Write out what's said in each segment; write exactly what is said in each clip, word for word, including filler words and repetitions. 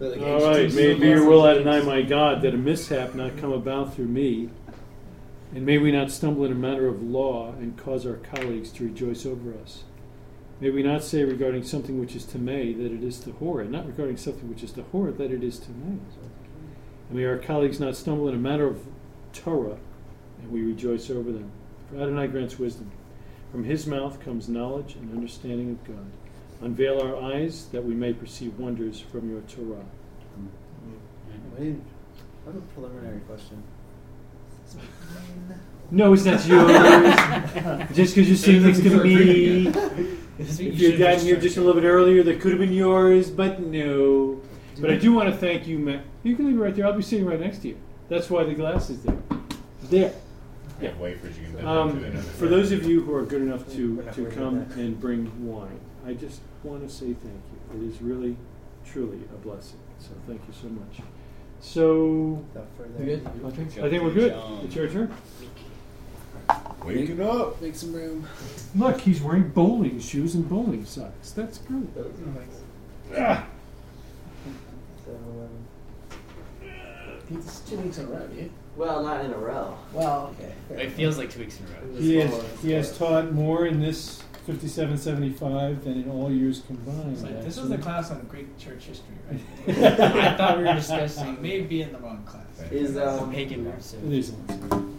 All right, may it be your will, Adonai, my God, that a mishap not come about through me, and may we not stumble in a matter of law and cause our colleagues to rejoice over us. May we not say regarding something which is tamei that it is tahor, not regarding something which is tahor that it is tamei. And may our colleagues not stumble in a matter of Torah, and we rejoice over them. For Adonai grants wisdom. From his mouth comes knowledge and understanding of God. Unveil our eyes that we may perceive wonders from your Torah. Wait, I have a preliminary question. No, it's not yours. Just because you're saying it's going to be. If you'd gotten here just a little bit earlier, that could have been yours, but no. But I do want to thank you, Matt. You can leave it right there. I'll be sitting right next to you. That's why the glass is there. There. Yeah. Wait for you. Um, for those of you who are good enough to, to come and bring wine, I just want to say thank you. It is really, truly a blessing. So thank you so much. So I think, I think we're good. It's your turn. Waking up. Make some room. Look, he's wearing bowling shoes and bowling socks. That's good. Ah. So, um, it's two weeks in a row, dude. Well, not in a row. Well, okay. It feels like two weeks in a row. He has, he has taught more in this fifty-seven seventy-five than in all years combined. Like, this was a class on Greek church history, right? I thought we were discussing maybe in the wrong class. Right. Is um, pagan versus. It is.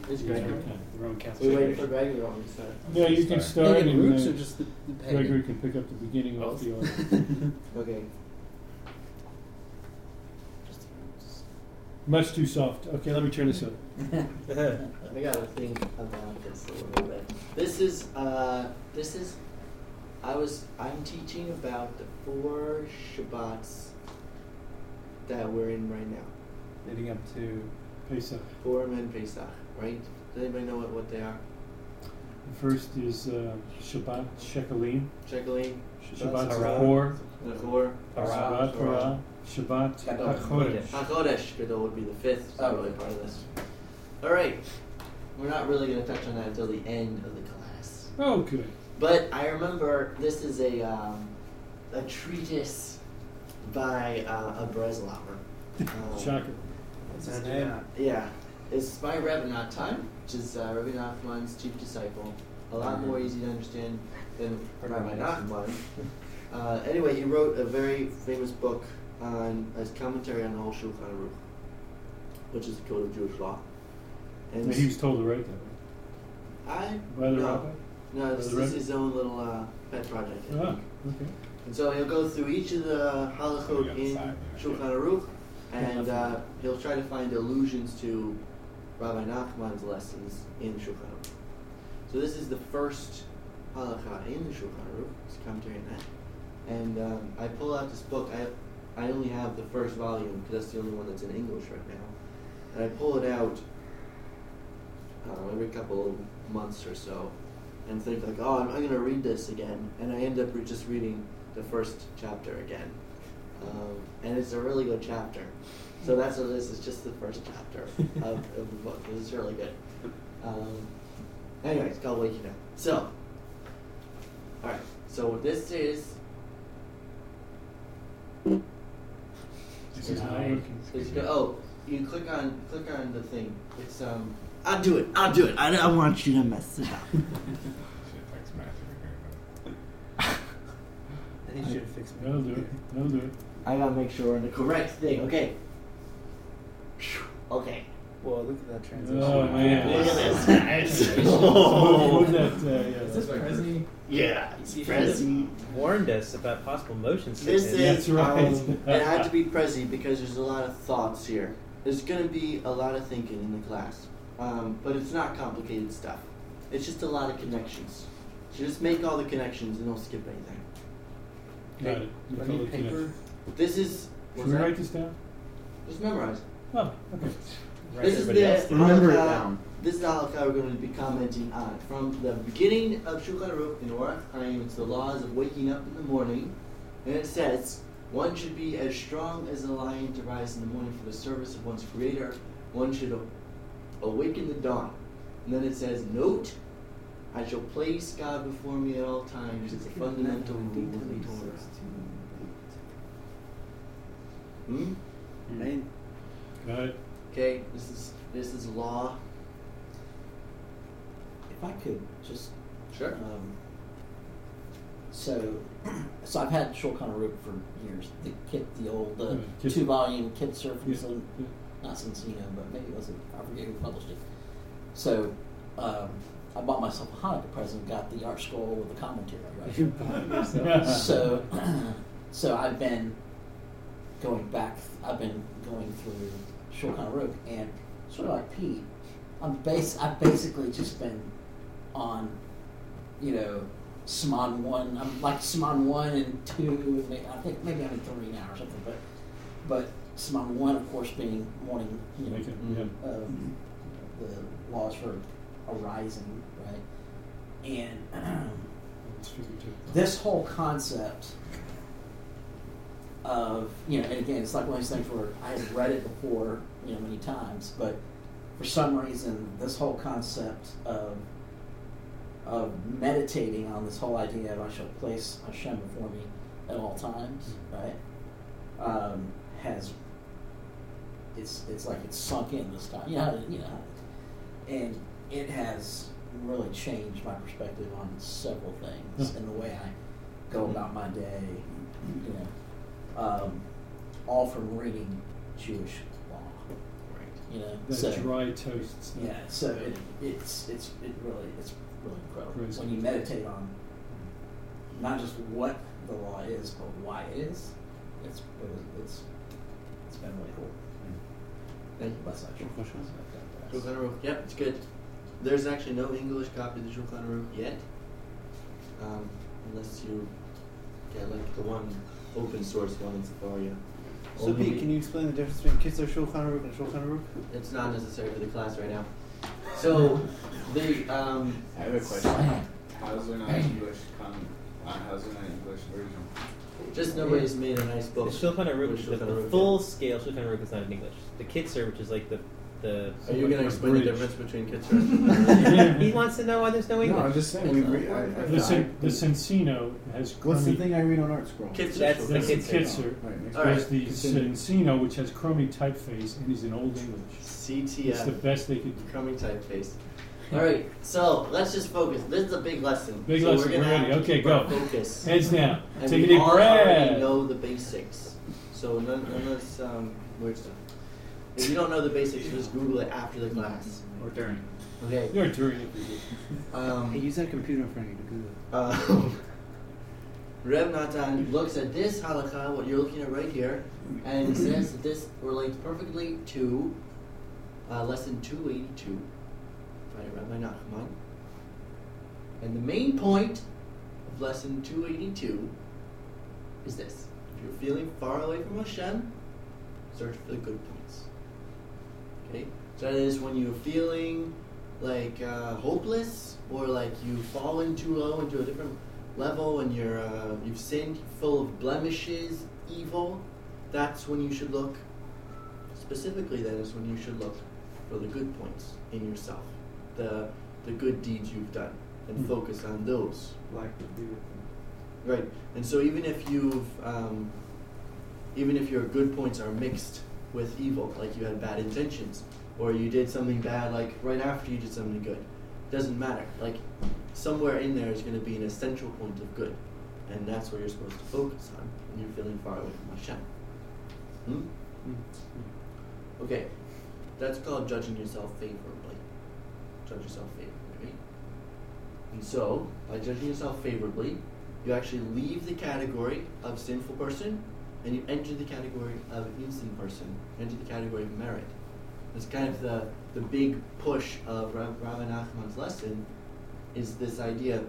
It's Gregory. Okay. Roman Catholic. We're waiting for Gregory on the start. Yeah, you can start. Pagan and roots, or just the, the pagan? Gregory can pick up the beginning of the order. Okay. Much too soft. Okay, let me turn this up. I gotta think about this a little bit. This is uh, this is. I was I'm teaching about the four Shabbats that we're in right now, leading up to Pesach. Four men Pesach, right? Does anybody know what, what they are? The first is uh, Shabbat Shekalim. Shekalim. Shabbat Hora. Zachor. Shabbat Hora. Shabbat HaChodesh. HaChodesh Gadol would be the fifth. It's not really part of this. All right. We're not really going to touch on that until the end of the class. Oh, good. But I remember this is a um, a treatise by uh, a Breslauer. Um, Shocker. That's his name. Yeah. It's by Rabbi Nachman, which is uh, Rabbi Nachman's chief disciple. A lot more easy to understand than Rabbi Nachman. Uh, anyway, he wrote a very famous book on his commentary on the whole Shulchan Aruch, which is the code of Jewish law. And he was told to write that. I by the no, rabbi. No, this is his own little uh, pet project. I ah, think. Okay. And so he'll go through each of the halachot in side, right? Shulchan Aruch, and uh, he'll try to find allusions to Rabbi Nachman's lessons in Shulchan Aruch. So this is the first halakha in the Shulchan Aruch. It's a commentary on that. And um, I pull out this book. I have. I only have the first volume because that's the only one that's in English right now. And I pull it out uh, every couple of months or so and think like, oh, I'm, I'm going to read this again. And I end up re- just reading the first chapter again. Um, and it's a really good chapter. So that's what this is, just the first chapter of, of the book. It's really good. Um, anyway, it's called Waking Up. So, all right. So this is... This is go, oh, you click on click on the thing. It's um. I'll do it. I'll do it. I, I want you to mess it up. I need you to fix me. I'll do it. I'll do it. I gotta make sure we're in the correct thing. Okay. Okay. Well, look at that transition. Oh man! Look at this. Nice. Oh, that, uh, yeah, is this Prezi? Yeah, it's Prezi. Warned us about possible motion sickness. This is that's right. Um, it had to be Prezi because there's a lot of thoughts here. There's going to be a lot of thinking in the class, um, but it's not complicated stuff. It's just a lot of connections. So just make all the connections and don't skip anything. Okay. Got it. You paper. Connections. This is. Should we that? Write this down? Just memorize. Oh, okay. Right, this, is the, remember halakha, this is the halakha we're going to be commenting on. From the beginning of Shulchan Aruch in Horah Chaim, it's the laws of waking up in the morning. And it says, one should be as strong as a lion to rise in the morning for the service of one's creator. One should a- awaken the dawn. And then it says, note, I shall place God before me at all times. It's a fundamental rule of the Torah. Hmm? Amen. Got it. Okay, this is this is law. If I could just sure. Um, so, so I've had Shulchan Aruch for years. The kit, the old uh, yeah, two-volume Kitzer from yeah. Son, yeah. not Soncino, but maybe it wasn't. I forget who published it. So. Um, I bought myself a Hanukkah present, got the art scroll with the commentary, right? so, so I've been going back, I've been going through Shulchan Aruch, and sort of like Pete, I'm base, I've basically just been on, you know, Sman one, I'm like Sman one and two, and maybe, I think maybe I'm in three now or something, but but Sman one, of course, being morning, you know, okay, yeah. um, the laws for arising, right? And um, this whole concept of, you know, and again, it's like one of these things where I've read it before, you know, many times, but for some reason, this whole concept of of meditating on this whole idea of I shall place Hashem before me at all times, right? Um, has it's it's like it's sunk in this time, you know, you know, and it has really changed my perspective on several things and the way I go about my day, you know, um, all from reading Jewish law, you know. The so, dry toast stuff. Yeah, so it, it's it's it really it's really incredible Prezi. When you meditate on not just what the law is, but why it is. It's it's it's been really cool. Thank you, Masaj. Questions? Yep, it's good. There's actually no English copy of the Shulchan Aruch yet, um, unless you get like the one open source one in Safari. So Only Pete, can you explain the difference between Kitzer Shulchan Aruch and Shulchan Aruch? It's not necessary for the class right now. So the um, I have a question. How's there not English? Con- uh, how's there not English version? Just nobody's yeah. made a nice book. The Shulchan Aruch, Shulchan Aruch the, the full yeah. scale Shulchan Aruch is not in English. The Kitzer, which is like the The Are you going to explain the difference between Kitzer and He wants to know why there's no English. No, I'm just saying. We read, I, I, the the Soncino has crummy... What's the thing I read on Art Scroll? Kitzer. That's, That's the Kitzer. Kitzer. Oh, right. All right. There's the Soncino, which has crummy typeface and is in Old English. C T F. It's the best they could do. Crummy typeface. All right, so let's just focus. This is a big lesson. Big so lesson. We're, we're ready. Okay, go. Focus. Heads down. And Take a deep breath. We already know the basics. So none, unless... Um, where's the... If you don't know the basics, just Google it after the class. Or during. Okay. Or during if you do. Um, hey, use that computer in front of you to Google it. Uh, Reb Natan looks at this halakha, what you're looking at right here, and says that this relates perfectly to uh, lesson two eighty-two by Rabbi Nachman. And the main point of lesson two eighty-two is this. If you're feeling far away from Hashem, search for the good points. Okay? So that is when you're feeling like uh, hopeless, or like you've fallen too low into a different level, and you're uh, you've sinned, full of blemishes, evil. That's when you should look. Specifically, that is when you should look for the good points in yourself, the the good deeds you've done, and mm-hmm. focus on those. Like the beautiful. Right. And so even if you've um, even if your good points are mixed with evil, like you had bad intentions, or you did something bad, like right after you did something good. Doesn't matter. Like somewhere in there is going to be an essential point of good, and that's what you're supposed to focus on when you're feeling far away from Hashem. Hmm? Okay, that's called judging yourself favorably. Judge yourself favorably. And so, by judging yourself favorably, you actually leave the category of sinful person, and you enter the category of innocent person, enter the category of merit. That's kind of the, the big push of Rabbi Nachman's lesson, is this idea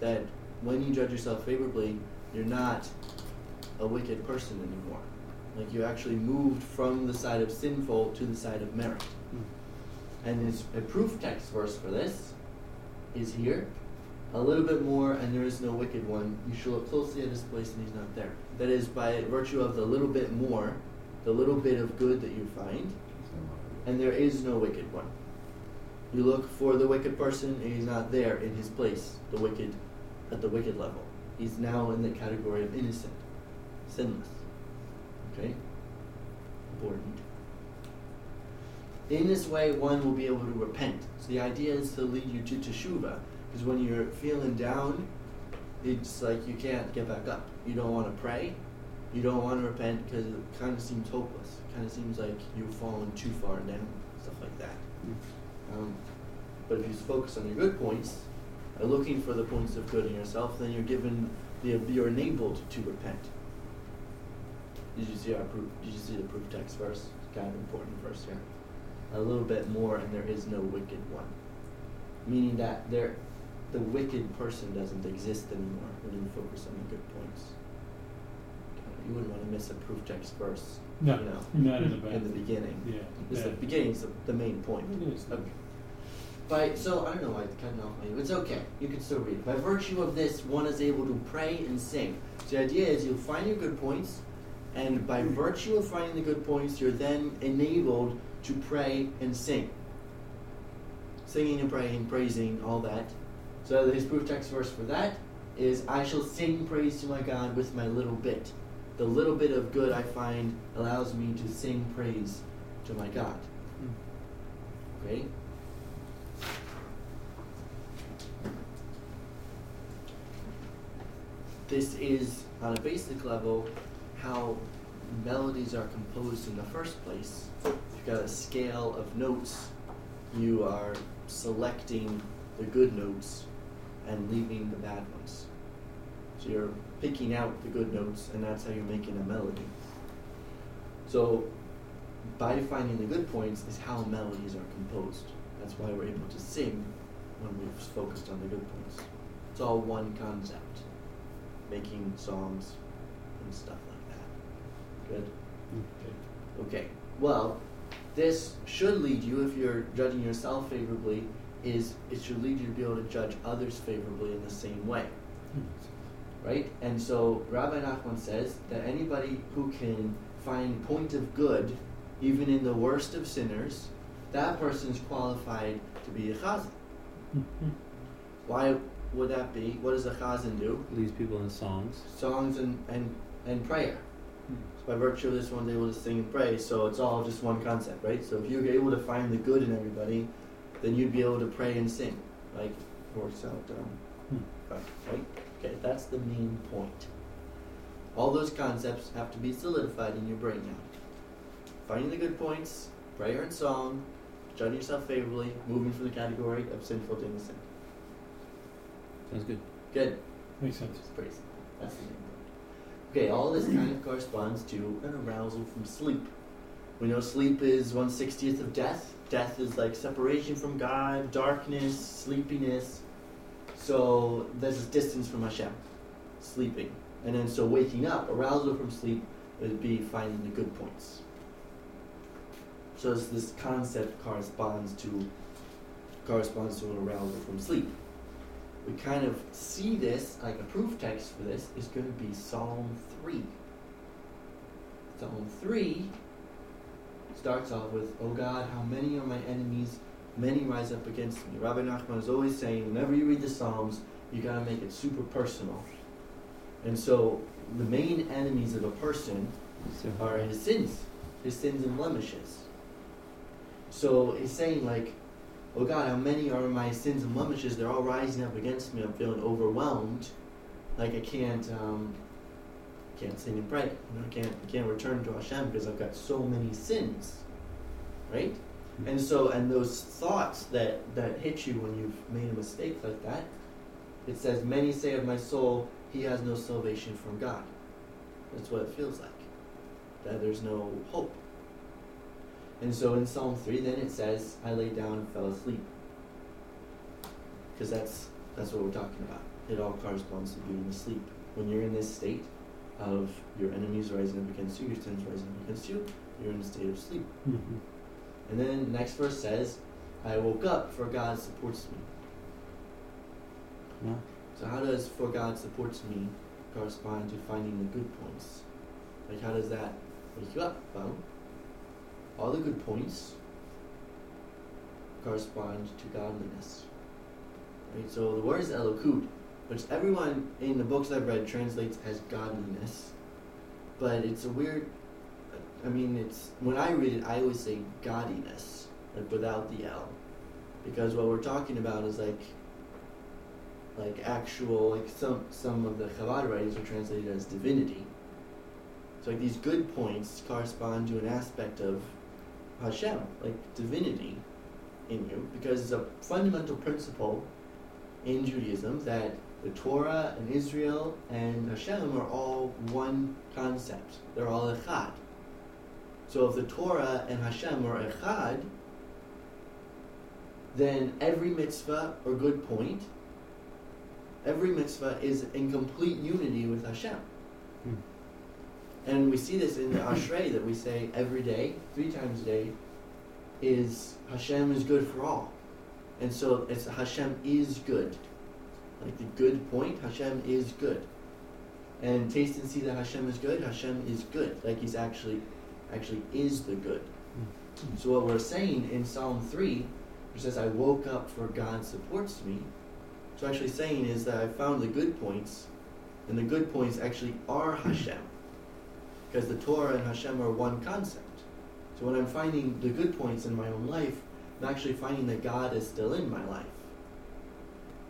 that when you judge yourself favorably, you're not a wicked person anymore. Like you actually moved from the side of sinful to the side of merit. Mm. And there's a proof text verse for this is here. A little bit more, and there is no wicked one. You shall look closely at his place, and he's not there. That is, by virtue of the little bit more, the little bit of good that you find, and there is no wicked one. You look for the wicked person, and he's not there in his place, the wicked, at the wicked level. He's now in the category of innocent, sinless. Okay? In this way, one will be able to repent. So the idea is to lead you to teshuvah, because when you're feeling down, it's like you can't get back up. You don't want to pray. You don't want to repent because it kind of seems hopeless. It kind of seems like you've fallen too far down, stuff like that. Um, but if you focus on your good points, by looking for the points of good in yourself, then you're given, the, you're enabled to repent. Did you see our proof? Did you see the proof text verse? It's kind of important verse here. A little bit more, and there is no wicked one, meaning that there, the wicked person doesn't exist anymore when you focus on the good points. You wouldn't want to miss a proof text verse. No, you know, not in the, in the beginning. Yeah, it's the beginning is the, the main point. It is. Okay. By so I don't know why it's kind of off my. It's okay. You can still read. By virtue of this, one is able to pray and sing. So the idea is you'll find your good points, and by virtue of finding the good points, you're then enabled to pray and sing. Singing and praying, praising, all that. So his proof text verse for that is, I shall sing praise to my God with my little bit. The little bit of good I find allows me to sing praise to my God. Okay? This is, on a basic level, how melodies are composed in the first place. You've got a scale of notes. You are selecting the good notes and leaving the bad ones. So you're picking out the good notes, and that's how you're making a melody. So by finding the good points is how melodies are composed. That's why we're able to sing when we've focused on the good points. It's all one concept, making songs and stuff like that. Good? Okay. Okay. Well, this should lead you, if you're judging yourself favorably, is it should lead you to be able to judge others favorably in the same way. Right? And so Rabbi Nachman says that anybody who can find point of good, even in the worst of sinners, that person's qualified to be a chazan. Why would that be? What does a chazan do? Leads people in songs. Songs and, and, and prayer. By virtue of this one, they're able to sing and pray, so it's all just one concept, right? So if you're able to find the good in everybody, then you'd be able to pray and sing. Like, works out, um, right? Okay, that's the main point. All those concepts have to be solidified in your brain now. Finding the good points, prayer and song, judging yourself favorably, moving from the category of sinful to innocent. Sounds good. Good. Makes sense. It's pretty simple. That's the main point. Okay, all this kind of corresponds to an arousal from sleep. We know sleep is one sixtieth of death. Death is like separation from God, darkness, sleepiness. So this is distance from Hashem, sleeping. And then so waking up, arousal from sleep, would be finding the good points. So this concept corresponds to corresponds to an arousal from sleep. We kind of see this, like a proof text for this, is going to be Psalm three. Psalm three starts off with, O God, how many are my enemies? Many rise up against me. Rabbi Nachman is always saying, whenever you read the Psalms, you got to make it super personal. And so the main enemies of a person are his sins, his sins and blemishes. So he's saying, like, oh God, how many are my sins and blemishes? They're all rising up against me. I'm feeling overwhelmed. Like I can't um, can't sing and pray. You know, I can't, I can't return to Hashem because I've got so many sins. Right? And so, and those thoughts that, that hit you when you've made a mistake like that, it says, many say of my soul, he has no salvation from God. That's what it feels like. That there's no hope. And so in Psalm three, then it says, I lay down and fell asleep. Because that's that's what we're talking about. It all corresponds to being asleep. When you're in this state of your enemies rising up against you, your sins rising up against you, you're in a state of sleep. Mm-hmm. And then the next verse says, I woke up, for God supports me. Yeah. So how does for God supports me correspond to finding the good points? Like how does that wake you up? Well, all the good points correspond to godliness. Right? So the word is elokut, which everyone in the books I've read translates as godliness. But it's a weird, I mean, it's when I read it, I always say godliness. like without the L, because what we're talking about is like like actual, like some some of the Chabad writings are translated as divinity. So like these good points correspond to an aspect of Hashem, like divinity in you, because it's a fundamental principle in Judaism that the Torah and Israel and Hashem are all one concept. They're all echad. So if the Torah and Hashem are echad, then every mitzvah or good point, every mitzvah is in complete unity with Hashem. Hmm. And we see this in the Ashrei that we say every day, three times a day, is Hashem is good for all. And so it's Hashem is good. Like the good point, Hashem is good. And taste and see that Hashem is good, Hashem is good. Like he's actually, actually is the good. Mm-hmm. So what we're saying in Psalm three, which says, I woke up for God supports me. So actually saying is that I found the good points, and the good points actually are Hashem. Because the Torah and Hashem are one concept. So when I'm finding the good points in my own life, I'm actually finding that God is still in my life.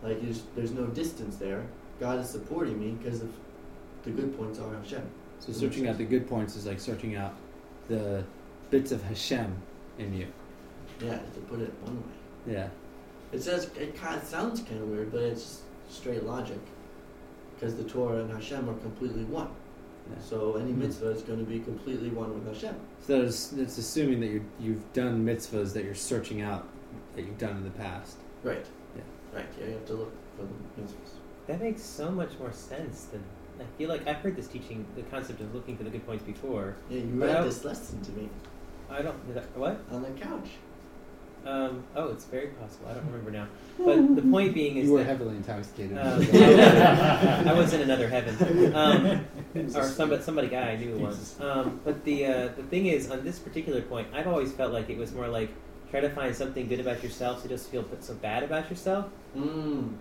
Like, there's, there's no distance there. God is supporting me because of the good points are Hashem. So searching out the good points is like searching out the bits of Hashem in you. Yeah, to put it one way. Yeah. It says, it kind of sounds kind of weird, but it's straight logic. Because the Torah and Hashem are completely one. Yeah. So any mitzvah is going to be completely one with Hashem. So that is, that's assuming that you you've done mitzvahs that you're searching out, that you've done in the past. Right. Right, yeah, you have to look for the answers. That makes so much more sense than... I feel like I've heard this teaching, the concept of looking for the good points before. Yeah, you read I, this lesson to me. I don't... Did I, what? On the couch. Um, oh, it's very possible. I don't remember now. But the point being is You were that, heavily intoxicated. Um, I was in another heaven. Um, or somebody, somebody guy I knew once. Um, but the uh, the thing is, on this particular point, I've always felt like it was more like try to find something good about yourself so just feel so bad about yourself. Mm.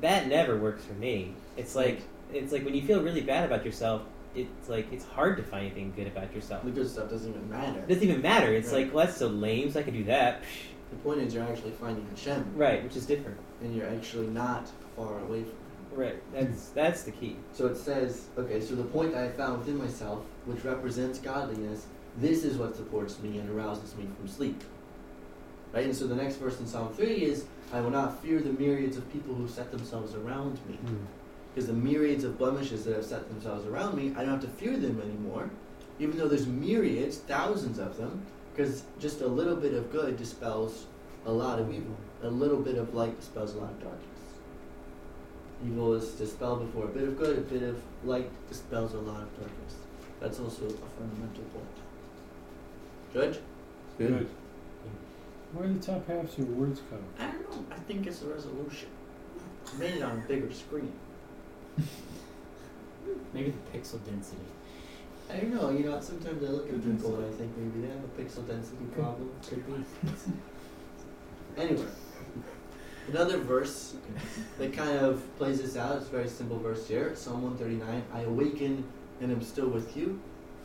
That never works for me. It's like it's like when you feel really bad about yourself, it's like it's hard to find anything good about yourself. The good stuff doesn't even matter. It doesn't even matter. It's right. Like, well, that's so lame, so I can do that. The point is you're actually finding Hashem. Right, which is different. And you're actually not far away from Him. Right, that's, that's the key. So it says, okay, so the point I found within myself, which represents godliness, this is what supports me and arouses me from sleep. Right, and so the next verse in Psalm three is, I will not fear the myriads of people who set themselves around me. Because mm. the myriads of blemishes that have set themselves around me, I don't have to fear them anymore, even though there's myriads, thousands of them, because just a little bit of good dispels a lot of evil. A little bit of light dispels a lot of darkness. Evil is dispelled before a bit of good, a bit of light dispels a lot of darkness. That's also a fundamental point. Good? Good. Good. Why do the top halves of your words come? I don't know. I think it's a resolution. I made it on a bigger screen. Maybe the pixel density. I don't know. You know, sometimes I look at people and I think maybe they have a pixel density problem. Could be. Anyway, another verse that kind of plays this out. It's a very simple verse here. Psalm one thirty-nine. I awaken and am still with you.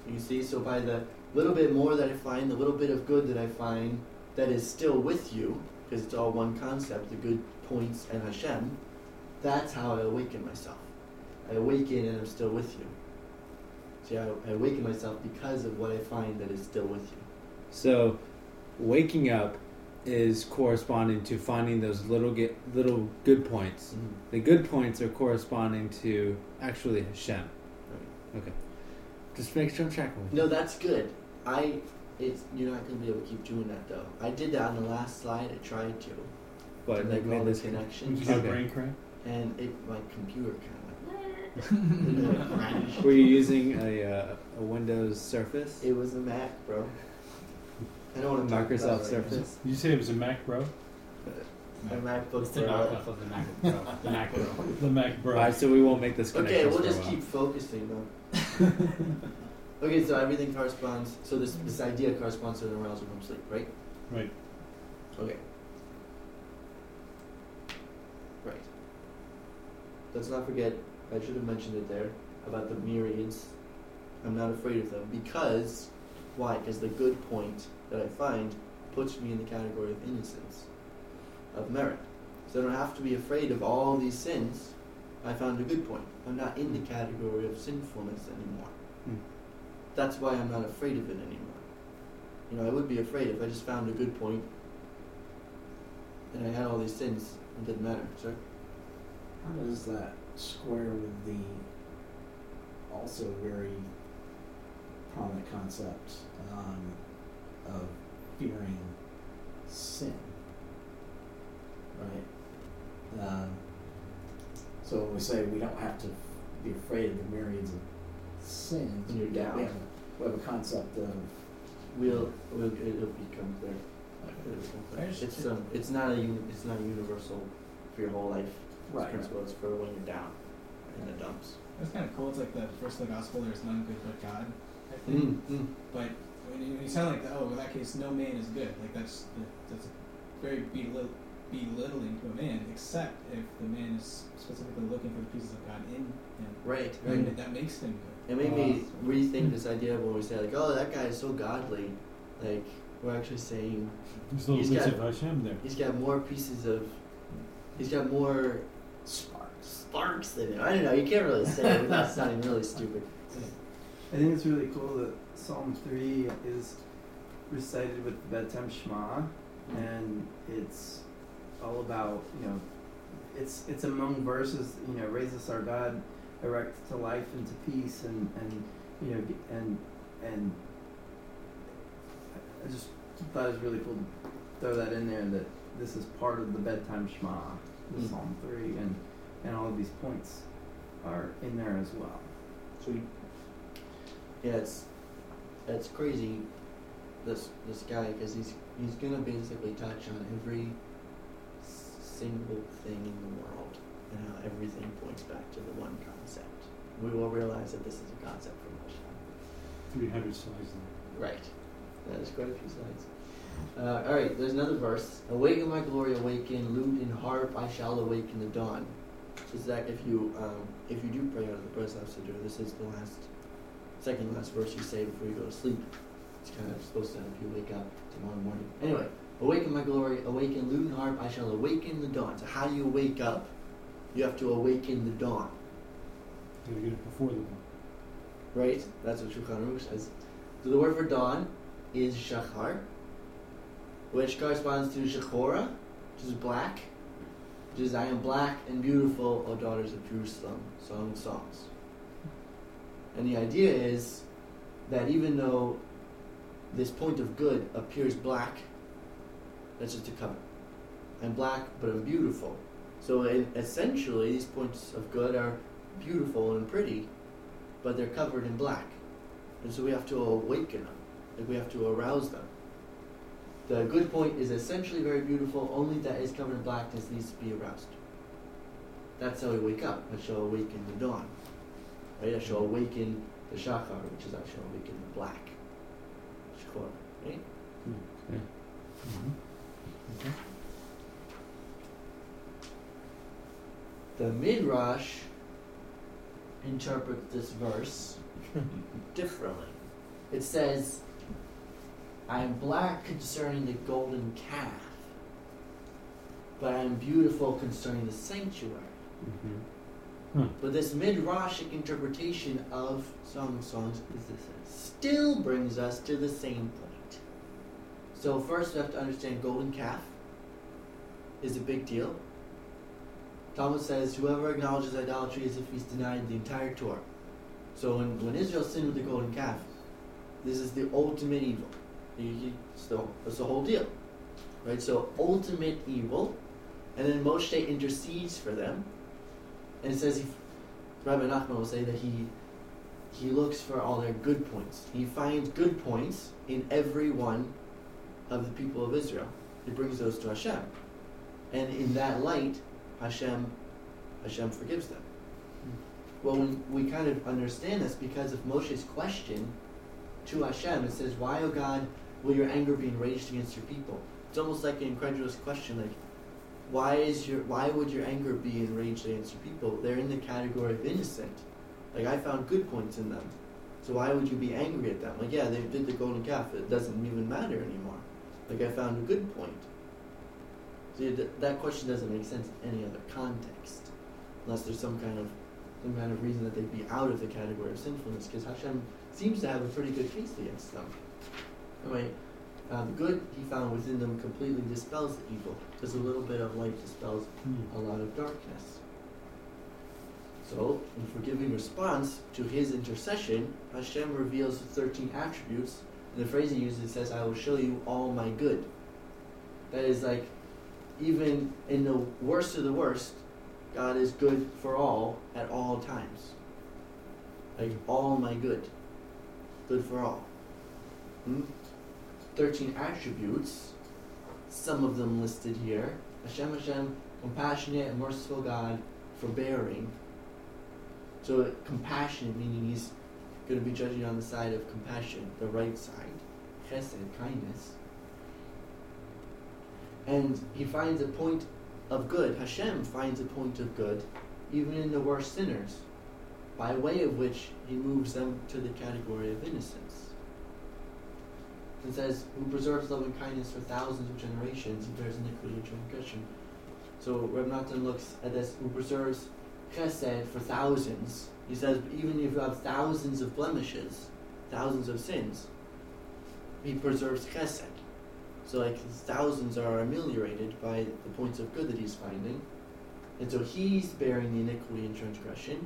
You see, so by the little bit more that I find, the little bit of good that I find, that is still with you, because it's all one concept, the good points and Hashem, that's how I awaken myself. I awaken and I'm still with you. See, I, I awaken myself because of what I find that is still with you. So, waking up is corresponding to finding those little get, little good points. Mm-hmm. The good points are corresponding to actually Hashem. Right. Okay. Just make sure I'm tracking with you. No, that's good. I... It's, you're not going to be able to keep doing that, though. I did that on the last slide. I tried to. But to make all the connections. Did you okay. brain crack? And it, my computer kind of like crashed. Were you using a uh, a Windows Surface? It was a Mac, bro. I don't want to Microsoft talk about Surface. Right. You said it was a Mac, bro? A MacBook it's Pro. The knockoff of the Mac Pro. The Mac Pro. The Mac Pro. All right, so we won't make this connection. Okay, we'll just keep focusing, though. Okay, so everything corresponds, so this this idea corresponds to the arousal from sleep, right? Right. Okay. Right. Let's not forget, I should have mentioned it there, about the myriads. I'm not afraid of them, because, why? Because the good point that I find puts me in the category of innocence, of merit. So I don't have to be afraid of all these sins. I found a good point. I'm not in the category of sinfulness anymore. Mm. That's why I'm not afraid of it anymore. You know, I would be afraid if I just found a good point and I had all these sins. It didn't matter. Sir? How does that square with the also very prominent concept um, of fearing sin, right? Um, so when we say we don't have to be afraid of the myriads of sins, when you're down, we have, we have a concept of we'll, we'll it'll become clear. It'll become clear. It's um, it's not a uni- it's not universal for your whole life. Right. Principle is for when you're down in the dumps. That's kind of cool. It's like the first of the gospel. There's none good but God. I think, mm-hmm. But when you, when you sound like that, oh, in that case, no man is good. Like that's that's very belitt- belittling to a man, except if the man is specifically looking for the pieces of God in him. Right. Right. Mm-hmm. That makes him good. It made well, me rethink this idea when we say like, oh, that guy is so godly. Like we're actually saying there's little he's bits got of Hashem there. He's got more pieces of. He's got more. Sparks. Sparks in it. I don't know. You can't really say it without sounding really stupid. I think it's really cool that Psalm three is recited with the bedtime Shema, and it's all about, you know, it's it's among verses, you know, raise us our God, erect to life and to peace, and, and you know, and, and I just thought it was really cool to throw that in there, that this is part of the bedtime Shema. Mm-hmm. Psalm three, and, and all of these points are in there as well. So, yeah, it's it's crazy, this this guy, because he's he's gonna basically touch on every single thing in the world and how everything points back to the one concept. We will realize that this is a concept from Moshe. Three hundred slides. There. Right, that is quite a few slides. Uh, Alright, there's another verse. Awaken, my glory, awaken, lute and harp, I shall awaken the dawn. So that if you um, if you do pray out of the Prezi Siddur, this is the last, second last verse you say before you go to sleep. It's kind of supposed to help you wake up tomorrow morning. Anyway, awaken, my glory, awaken, lute and harp, I shall awaken the dawn. So how do you wake up? You have to awaken the dawn. You gotta get it before the dawn. Right? That's what Shulchan Aruch says. So the word for dawn is shachar, which corresponds to Zachor, which is black, which is I am black and beautiful, O daughters of Jerusalem, Song of Songs. And the idea is that even though this point of good appears black, that's just a cover. I'm black, but I'm beautiful. So it, essentially, these points of good are beautiful and pretty, but they're covered in black. And so we have to awaken them, like we have to arouse them. The good point is essentially very beautiful, only that is covered in blackness needs to be aroused. That's how we wake up. I shall awaken the dawn. Right? I shall awaken the shachar, which is I shall awaken the black. Shachor, right? Okay. Mm-hmm. Okay. The Midrash interprets this verse differently. It says, I am black concerning the golden calf, but I am beautiful concerning the sanctuary. Mm-hmm. Huh. But this midrashic interpretation of Song of Songs still brings us to the same point. So first we have to understand golden calf is a big deal. Talmud says, whoever acknowledges idolatry is if he's denied the entire Torah. So when, when Israel sinned with the golden calf, this is the ultimate evil. So that's the whole deal, right? So ultimate evil, and then Moshe intercedes for them, and it says he, Rabbi Nachman will say that he he looks for all their good points. He finds good points in every one of the people of Israel. He brings those to Hashem, and in that light, Hashem Hashem forgives them. Well, we, we kind of understand this because of Moshe's question to Hashem. It says, "Why, O God, will your anger be enraged against your people?" It's almost like an incredulous question, like, why is your why would your anger be enraged against your people? They're in the category of innocent. Like, I found good points in them. So why would you be angry at them? Like, yeah, they did the golden calf. It doesn't even matter anymore. Like, I found a good point. So that question doesn't make sense in any other context, unless there's some kind of some kind of reason that they'd be out of the category of sinfulness, because Hashem seems to have a pretty good case against them. I mean, um, the good he found within them completely dispels the evil, because a little bit of light dispels a lot of darkness. So, in forgiving response to his intercession, Hashem reveals thirteen attributes. And the phrase he uses says, "I will show you all my good." That is, like, even in the worst of the worst, God is good for all at all times. Like, all my good. Good for all. Hmm? thirteen attributes, some of them listed here. Hashem, Hashem, compassionate and merciful God, forbearing. So compassionate, meaning he's going to be judging on the side of compassion, the right side. Chesed, kindness. And he finds a point of good. Hashem finds a point of good, even in the worst sinners, by way of which he moves them to the category of innocence. It says, who preserves love and kindness for thousands of generations, he bears iniquity and transgression. So Rabbi Nachman looks at this, who preserves Chesed for thousands. He says, even if you have thousands of blemishes, thousands of sins, he preserves Chesed. So, like, thousands are ameliorated by the points of good that he's finding. And so he's bearing the iniquity and transgression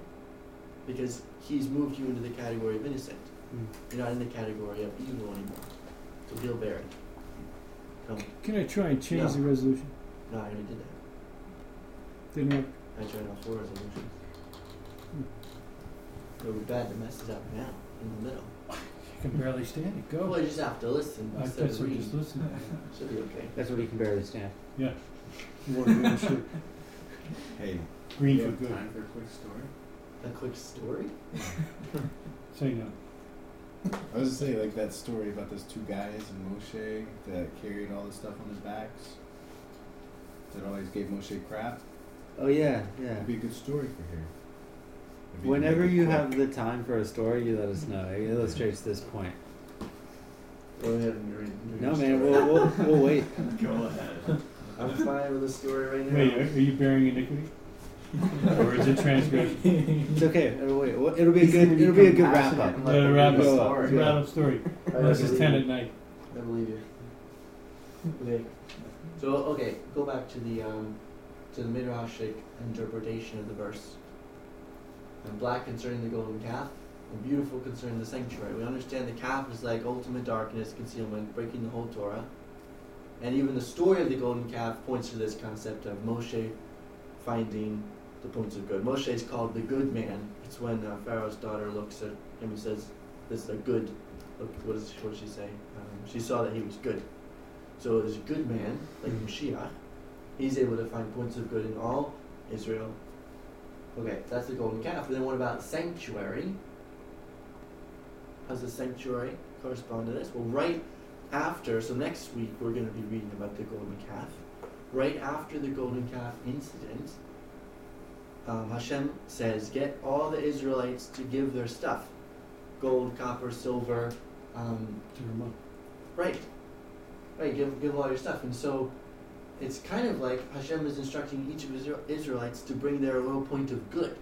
because he's moved you into the category of innocent. Mm. You're not in the category of evil anymore. So he'll bear it. Come. Can I try and change no. the resolution? No, I already did that. Didn't work. I tried all four resolutions. Hmm. It would be bad to mess it up now, in the middle. I can barely stand it. Go. Well, you just have to listen. I guess we just listen. Should be okay. That's what he can barely stand. Yeah. Hey. Green for good. Time for a quick story. A quick story? Say no. I was just saying, like, that story about those two guys and Moshe that carried all the stuff on their backs that always gave Moshe crap. Oh, yeah, yeah. It'd be a good story for here. Whenever you quick. have the time for a story, you let us know. It illustrates this point. Go ahead and read. read no, man, we'll, we'll, we'll wait. Go ahead. I'm fine with the story right now. Wait, are, are you bearing iniquity? Or is it transgression? It's okay. It'll, wait. Well, it'll be a good. It'll be a good wrap up. Like uh, wrap up story. Wrap up story. This is ten at night. I believe you. Okay. So okay, go back to the um, to the Midrashic interpretation of the verse. And black concerning the golden calf, and beautiful concerning the sanctuary. We understand the calf is like ultimate darkness, concealment, breaking the whole Torah. And even the story of the golden calf points to this concept of Moshe finding the points of good. Moshe is called the good man. It's when uh, Pharaoh's daughter looks at him and says, this is a good, look, what does she say? Um, she saw that he was good. So it was a good man, like Mashiach. He's able to find points of good in all Israel. Okay, that's the golden calf. But then what about sanctuary? How does the sanctuary correspond to this? Well, right after, so next week we're going to be reading about the golden calf. Right after the golden calf incident, um, Hashem says, get all the Israelites to give their stuff. Gold, copper, silver. Um, right. Right, give, give all your stuff. And so it's kind of like Hashem is instructing each of his Israelites to bring their little point of good.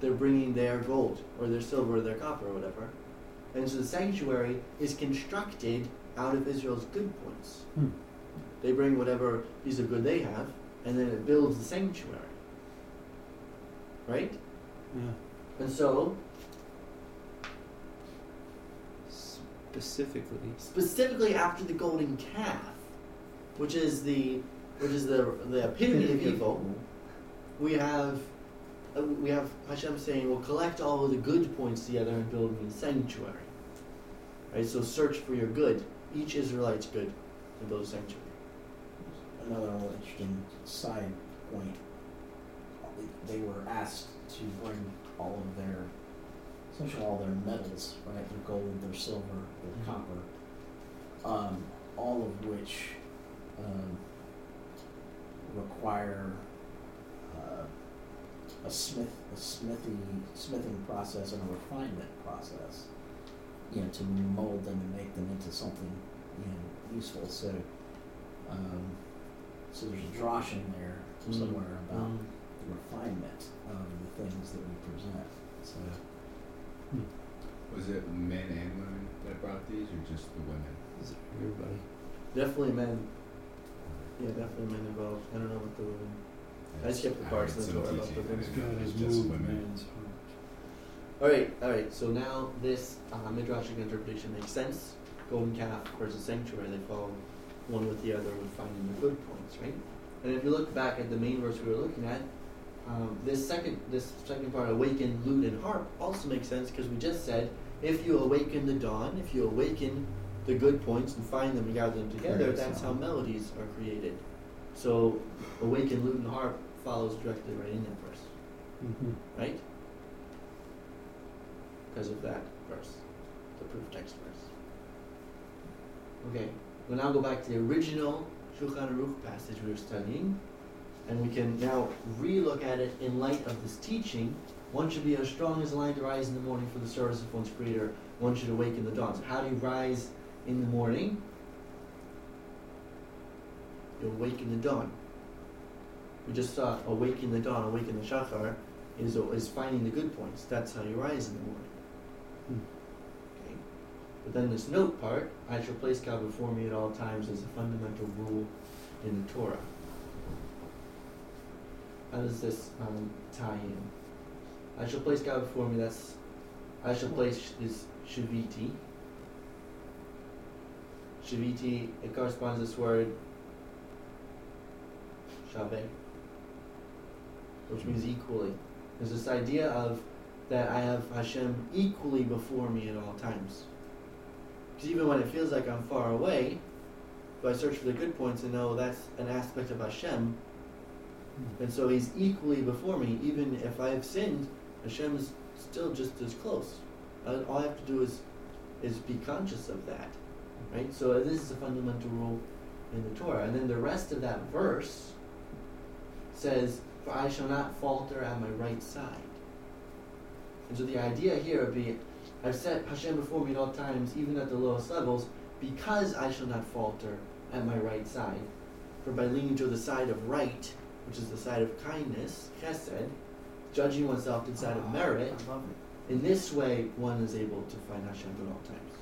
They're bringing their gold, or their silver, or their copper, or whatever. And so the sanctuary is constructed out of Israel's good points. Hmm. They bring whatever piece of good they have, and then it builds the sanctuary. Right? Yeah. And so... Specifically. Specifically after the golden calf, which is the which is the the epitome of evil, we have uh, we have Hashem saying, well, collect all of the good points together and build me a sanctuary. Right? So search for your good. Each Israelite's good and build a sanctuary. Another interesting side point. They were asked to bring all of their essentially all their metals, right? Their gold, their silver, their mm-hmm. copper. Um, all of which Um, require uh, a smith, a smithy, smithing process and a refinement process, you know, to mold them and make them into something, you know, useful. So, um, so there's a drosh in there somewhere mm-hmm. about the refinement of the things that we present. So, was it men and women that brought these, or just the women? Is it everybody? Definitely men. Yeah, definitely men involved. I don't know what the women. I skipped the parts in the Torah about the women. God has moved man's heart. All right, all right. So now this uh, midrashic interpretation makes sense. Golden calf versus sanctuary, they follow one with the other and finding the good points, right? And if you look back at the main verse we were looking at, um, this second this second part, awaken, lute, and harp, also makes sense because we just said if you awaken the dawn, if you awaken the good points and find them and gather them together, that's how melodies are created. So awaken, lute, and harp follows directly right in that verse, mm-hmm. right? Because of that verse, the proof text verse. Okay, we'll now go back to the original Shulchan Aruch passage we were studying, and we can now re-look at it in light of this teaching. One should be as strong as a lion to rise in the morning for the service of one's creator. One should awaken the dawn. So how do you rise in the morning? You awaken the dawn. We just saw awaken the dawn, awaken the shachar, is is finding the good points. That's how you rise in the morning. Okay. But then this note part, I shall place God before me at all times, is a fundamental rule in the Torah. How does this um, tie in? I shall place God before me, that's, I shall place is Shaviti. Shaviti, it corresponds to this word Shaveh, which means equally. There's this idea of that I have Hashem equally before me at all times. Because even when it feels like I'm far away, if I search for the good points and know that's an aspect of Hashem, and so He's equally before me. Even if I have sinned, Hashem is still just as close. All I have to do is is be conscious of that, right? So this is a fundamental rule in the Torah. And then the rest of that verse says, "For I shall not falter at my right side." And so the idea here would be, I've set Hashem before me at all times, even at the lowest levels, because I shall not falter at my right side. For by leaning to the side of right, which is the side of kindness, chesed, judging oneself to the side of merit, in this way one is able to find Hashem at all times.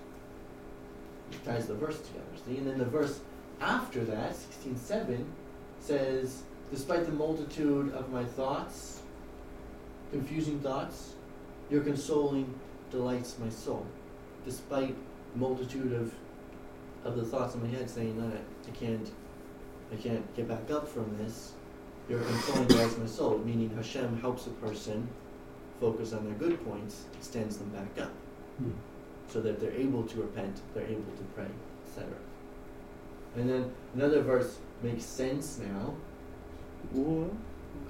It ties the verse together, see? And then the verse after that, sixteen seven, says, "Despite the multitude of my thoughts, confusing thoughts, your consoling delights my soul." Despite multitude of of the thoughts in my head saying that I can't I can't get back up from this, your consoling delights my soul, meaning Hashem helps a person focus on their good points, stands them back up, hmm. so that they're able to repent, they're able to pray, et cetera. And then another verse makes sense now. Or,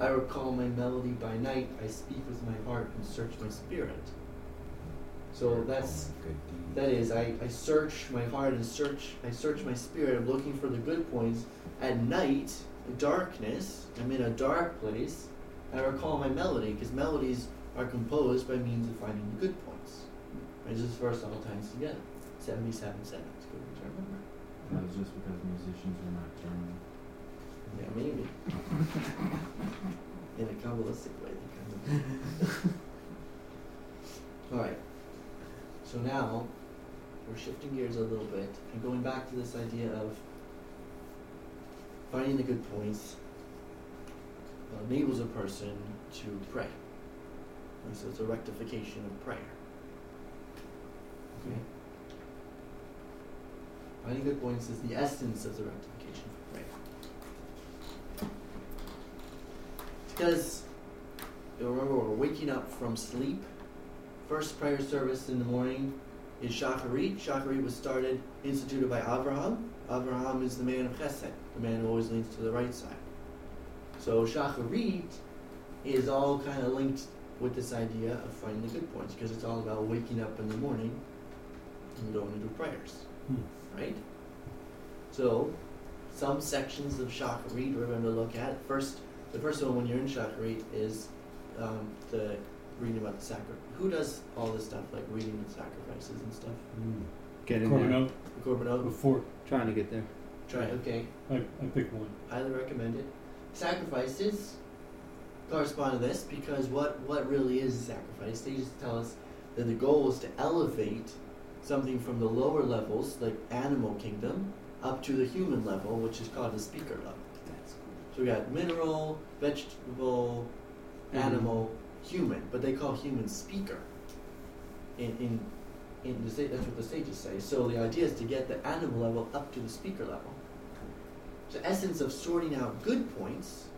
I recall my melody by night, I speak with my heart and search my spirit. So that's that is I, I search my heart and search I search my spirit, looking for the good points. At night, darkness, I'm in a dark place, I recall my melody, because melodies are composed by means of finding the good points. I just verse all times together. Seventy seven seven. It's good to remember. That was just because musicians were not German. Yeah, maybe. In a Kabbalistic way. Alright. So now, we're shifting gears a little bit and going back to this idea of finding the good points that enables a person to pray. And so it's a rectification of prayer. Okay? Finding good points is the essence of the rectification of prayer. Because, you'll remember, we're waking up from sleep. First prayer service in the morning is Shacharit. Shacharit was started, instituted by Avraham. Avraham is the man of Chesed, the man who always leans to the right side. So Shacharit is all kind of linked with this idea of finding the good points, because it's all about waking up in the morning and going into prayers, hmm. right? So, some sections of Shacharit we're going to look at. First, the first one, when you're in Shacharit, is um, the reading about the sacrifice. Who does all this stuff, like reading the sacrifices and stuff? Mm. get in Corbin there. Out. Corbin out. Before. Trying to get there. Try okay. I I pick one. Highly recommend it. Sacrifices correspond to this because what, what really is a sacrifice? They just tell us that the goal is to elevate something from the lower levels, like animal kingdom, up to the human level, which is called the speaker level. That's cool. So we got mineral, vegetable, mm-hmm. animal, human, but they call human speaker. In in in the state, that's what the sages say. So the idea is to get the animal level up to the speaker level. So the essence of sorting out good points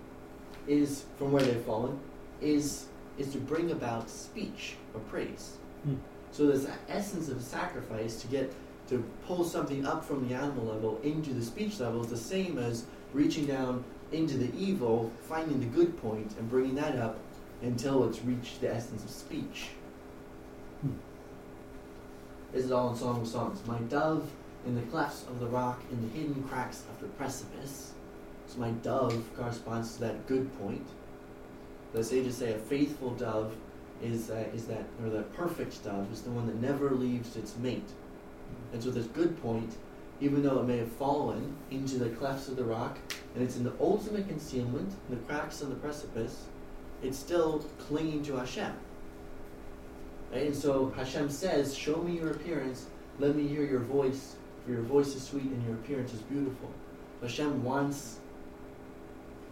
is from where they've fallen is is to bring about speech or praise. Mm. So there's the essence of sacrifice to get to pull something up from the animal level into the speech level is the same as reaching down into the evil, finding the good point, and bringing that up until it's reached the essence of speech. Hmm. This is all in Song of Songs. My dove in the clefts of the rock, in the hidden cracks of the precipice. So my dove corresponds to that good point. The sages say a faithful dove is uh, is that, or the perfect dove is the one that never leaves its mate. And so this good point, even though it may have fallen into the clefts of the rock, and it's in the ultimate concealment, in the cracks of the precipice, it's still clinging to Hashem. Right? And so Hashem says, show me your appearance, let me hear your voice, for your voice is sweet and your appearance is beautiful. Hashem wants,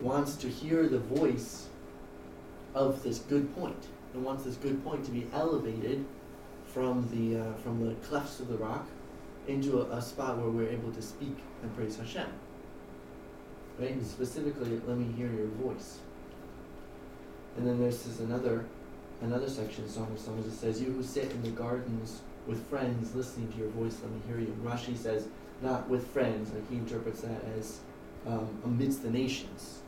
wants to hear the voice of this good point, and wants this good point to be elevated from the uh, from the clefts of the rock into a, a spot where we're able to speak and praise Hashem. Right? And specifically, let me hear your voice. And then there's this another another section of Song of Songs that says, you who sit in the gardens with friends listening to your voice, let me hear you. And Rashi says, not with friends. Like he interprets that as um, amidst the nations.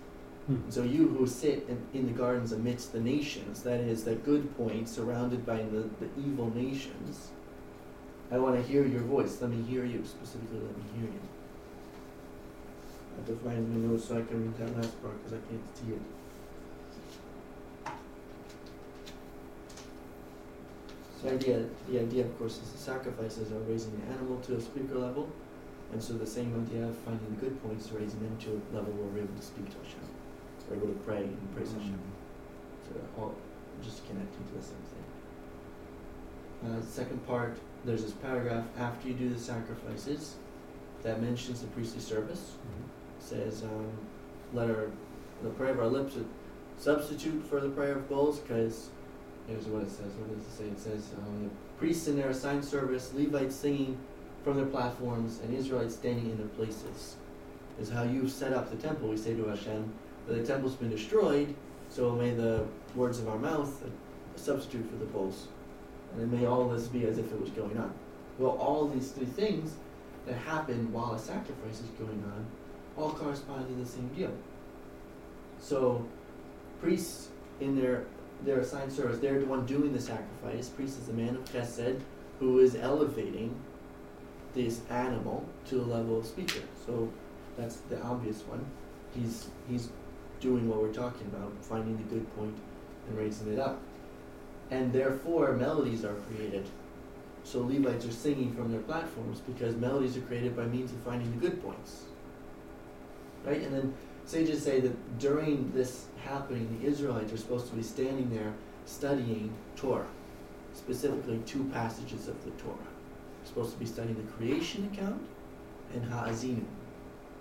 Hmm. So you who sit in, in the gardens amidst the nations, that is the good point surrounded by the, the evil nations, I want to hear your voice. Let me hear you. Specifically, let me hear you. I have to find my notes so I can read that last part because I can't see it. So idea, the idea, of course, is the sacrifices are raising the animal to a speaker level, and so the same idea of finding the good points, raising them to a level where we're able to speak to Hashem, we're able to pray and praise mm-hmm. Hashem. So all just connecting to the same thing. Uh, second part, there's this paragraph after you do the sacrifices that mentions the priestly service. Mm-hmm. It says, um, let our the prayer of our lips substitute for the prayer of bulls, because. Here's what it says. What does it say? It says, um, the priests in their assigned service, Levites singing from their platforms, and Israelites standing in their places. Is how you set up the temple, we say to Hashem. But the temple's been destroyed, so may the words of our mouth substitute for the bulls. And may all this be as if it was going on. Well, all these three things that happen while a sacrifice is going on all correspond to the same deal. So, priests in their... their assigned service, they're the one doing the sacrifice. Priest is the man of Chesed who is elevating this animal to the level of speaker. So that's the obvious one. He's he's doing what we're talking about, finding the good point and raising it up. And therefore, melodies are created. So Levites are singing from their platforms because melodies are created by means of finding the good points. Right? And then sages say that during this happening, the Israelites are supposed to be standing there studying Torah, specifically two passages of the Torah. They're supposed to be studying the creation account and Hazinu.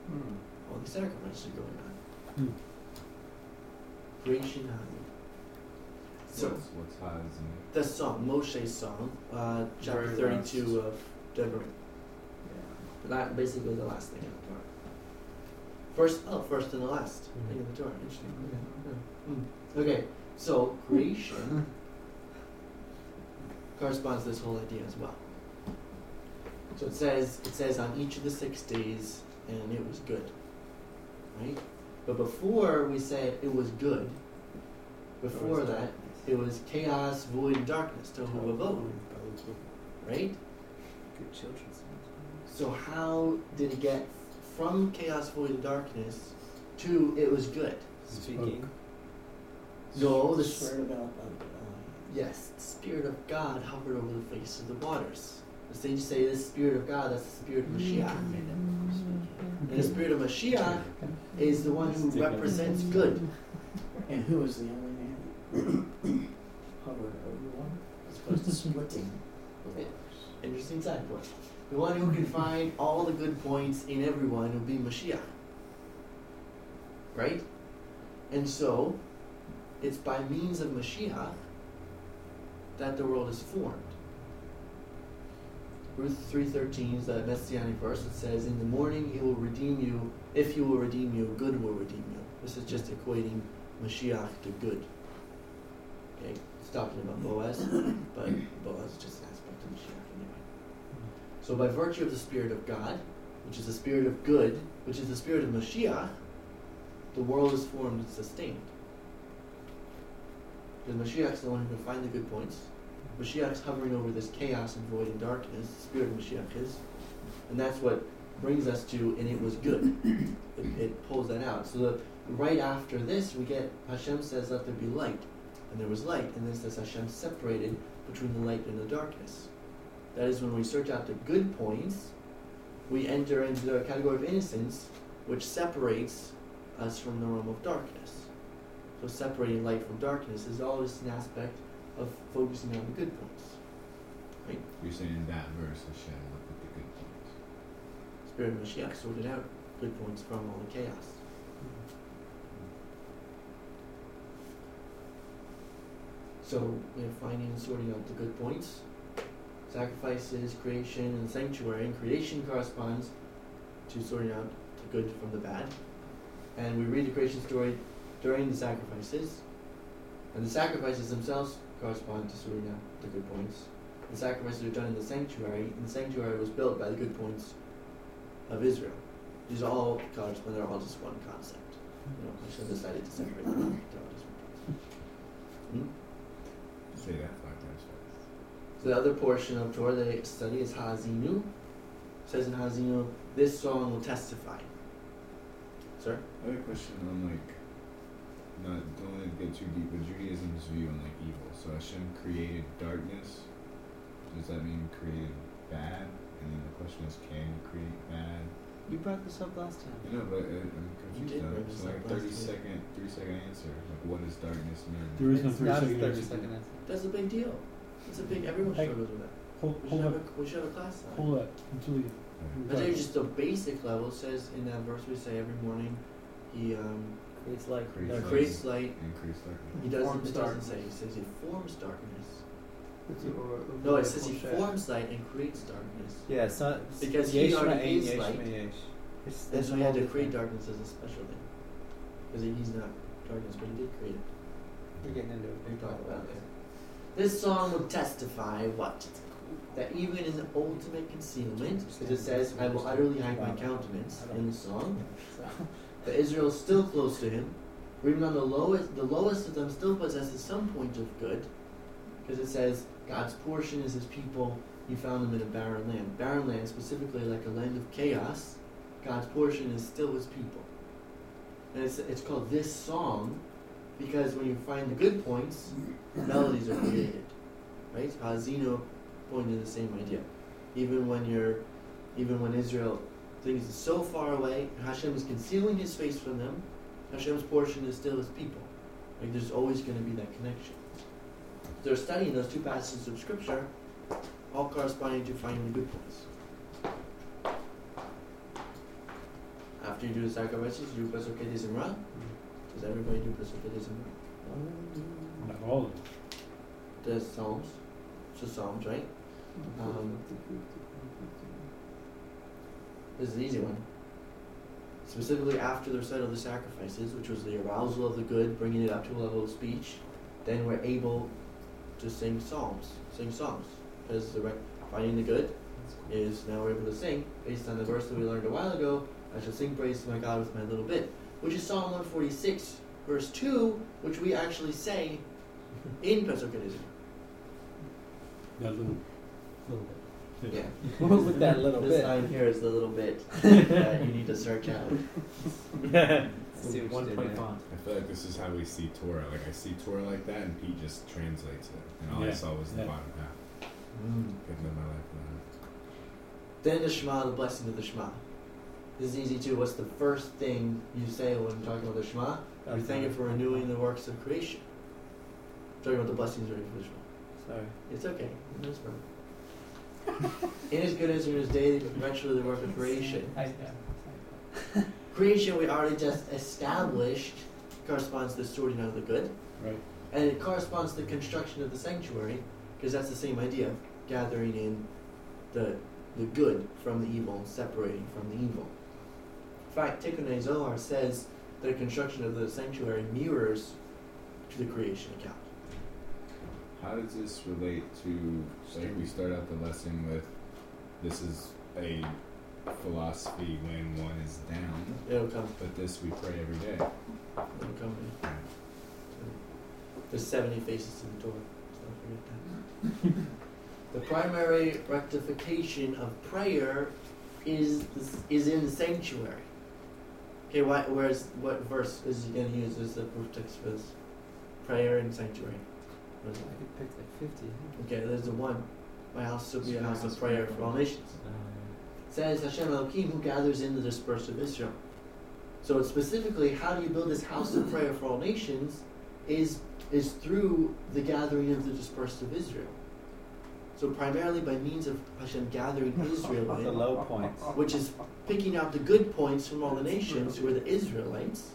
Mm. All the sacrifices are going on. Mm. Creation Hazinu. So what's, what's Hazinu? The song, Moshe's song, uh, chapter Very thirty-two last. Of Deborah. Yeah. Basically the last thing. First, oh, first and the last. Mm-hmm. Thing of the Torah. Interesting. Okay, okay. Mm. okay. So creation corresponds to this whole idea as well. So it says, it says on each of the six days, and it was good, right? But before we said it was good, before was that darkness. It was chaos, void, and darkness. Tohu vavohu, right? Good children. So how did it get? From chaos, void, and darkness, to it was good. Speaking. No, the spirit of God. Yes, the spirit of God hovered over the face of the waters. The sages say this spirit of God, that's the spirit of Mashiach. And the spirit of Mashiach is the one who represents good. And who is the only man hovered over one as opposed to splitting the waters? Interesting side point. The one who can find all the good points in everyone will be Mashiach. Right? And so, it's by means of Mashiach that the world is formed. Ruth three thirteen is that Messianic verse that says, in the morning he will redeem you. If he will redeem you, good will redeem you. This is just equating Mashiach to good. Okay, it's talking about Boaz, but Boaz is just an aspect of Mashiach anyway. So by virtue of the Spirit of God, which is the Spirit of good, which is the Spirit of Mashiach, the world is formed and sustained. Because Mashiach's the one who can find the good points. Mashiach's hovering over this chaos and void and darkness, the spirit of Mashiach is. And that's what brings us to, and it was good. It, it pulls that out. So the, right after this, we get, Hashem says, let there be light. And there was light. And this says Hashem separated between the light and the darkness. That is when we search out the good points, we enter into the category of innocence, which separates us from the realm of darkness. So separating light from darkness is always an aspect of focusing on the good points. Right? You're saying in that verse, Hashem looked at the good points. Spirit of Mashiach sorted out good points from all the chaos. Mm-hmm. So we have finding and sorting out the good points. Sacrifices, creation, and sanctuary. And creation corresponds to sorting out the good from the bad. And we read the creation story during the sacrifices. And the sacrifices themselves correspond to sorting out the good points. The sacrifices are done in the sanctuary, and the sanctuary was built by the good points of Israel. These are all correspond; they're all just one concept. You know, Hashem decided to separate them. They're all just one concept. Hmm? Say that five times fast. So the other portion of Torah that I study is Hazinu. It says in Hazinu, this song will testify. Sir? I have a question on like. Not, don't let it get too deep, but Judaism's view on like evil. So Hashem created darkness. Does that mean created bad? And then the question is, can you create bad? You brought this up last time. You know, but uh, I'm confused now. It's so like thirty second, three second answer. Like, what does darkness mean? There is no three second answer. second answer. That's a big deal. It's a big. Everyone hey, struggles with that. Hold, we, should hold up. A, we should have a class on it. Hold up, until you. But there's just the basic level. It says in that verse we say every morning, he. Um, Creates light. No, creates light. Increase darkness. He doesn't, doesn't say. He says he forms darkness. It, no, it says he forms light and creates darkness. Yeah, it's not it's because he already is light. That's why so he had to create darkness as a special thing. Because he's not darkness, but he did create it. We're getting into it. We talk about it. This song will testify what? That even in the ultimate concealment, because it says, I will utterly hide my countenance in the song. But Israel is still close to him. Or even on the lowest, the lowest of them still possesses some point of good, because it says God's portion is his people. He found them in a barren land. Barren land, specifically like a land of chaos. God's portion is still his people. And it's it's called this song, because when you find the good points, melodies are created. Right? Hazino pointed to the same idea. Even when you're, even when Israel. Things is so far away, Hashem is concealing his face from them, Hashem's portion is still his people. Like there's always going to be that connection. They're studying those two passages of scripture, all corresponding to finding the good points. After you do the sacrifices, you do Pesach Kedei Zimra. Does everybody do Pesach Kedei Zimra? Not all of them. There's Psalms. So Psalms, right? Um, This is an easy one. Specifically after the recital of the sacrifices, which was the arousal of the good, bringing it up to a level of speech, then we're able to sing psalms. Sing psalms. Because the rec- finding the good is now we're able to sing, based on the verse that we learned a while ago, I shall sing praise to my God with my little bit. Which is Psalm one forty-six, verse two, which we actually say in Pesach Kedei Zimra. That little, little bit. Yeah. What was with that little this bit? This line here is the little bit that you need to search out. Yeah. See one point font. I feel like this is how we see Torah. Like I see Torah like that, and Pete just translates it, and all yeah. I saw was the yeah. bottom half. Mm. Good in my life now. Then the Shema, the blessing of the Shema. This is easy too. What's the first thing you say when you're talking about the Shema? You're thanking for renewing the works of creation. I'm talking about the blessings of the Shema. Sorry. It's okay. That's fine. In His goodness and His daily perpetually the work of creation. Creation we already just established corresponds to the sorting out of the good. Right. And it corresponds to the construction of the sanctuary, because that's the same idea, gathering in the the good from the evil, separating from the evil. In fact, Tikkun Zohar says that the construction of the sanctuary mirrors to the creation account. How does this relate to, like, we start out the lesson with, this is a philosophy when one is down, it'll come. But this we pray every day. It'll come. Yeah. There's seventy faces to the Torah, so don't forget that. The primary rectification of prayer is is in the sanctuary. Okay, why, where's, what verse is he going to use as the proof text for this? Prayer in sanctuary. I could pick like fifty. Okay, there's the one. My house shall be a house of prayer for all nations. It says Hashem Elohim who gathers in the dispersed of Israel. So it's specifically, how do you build this house of prayer for all nations? Is is through the gathering of the dispersed of Israel. So primarily by means of Hashem gathering Israel in, the low points, which is picking out the good points from all the nations who are the Israelites,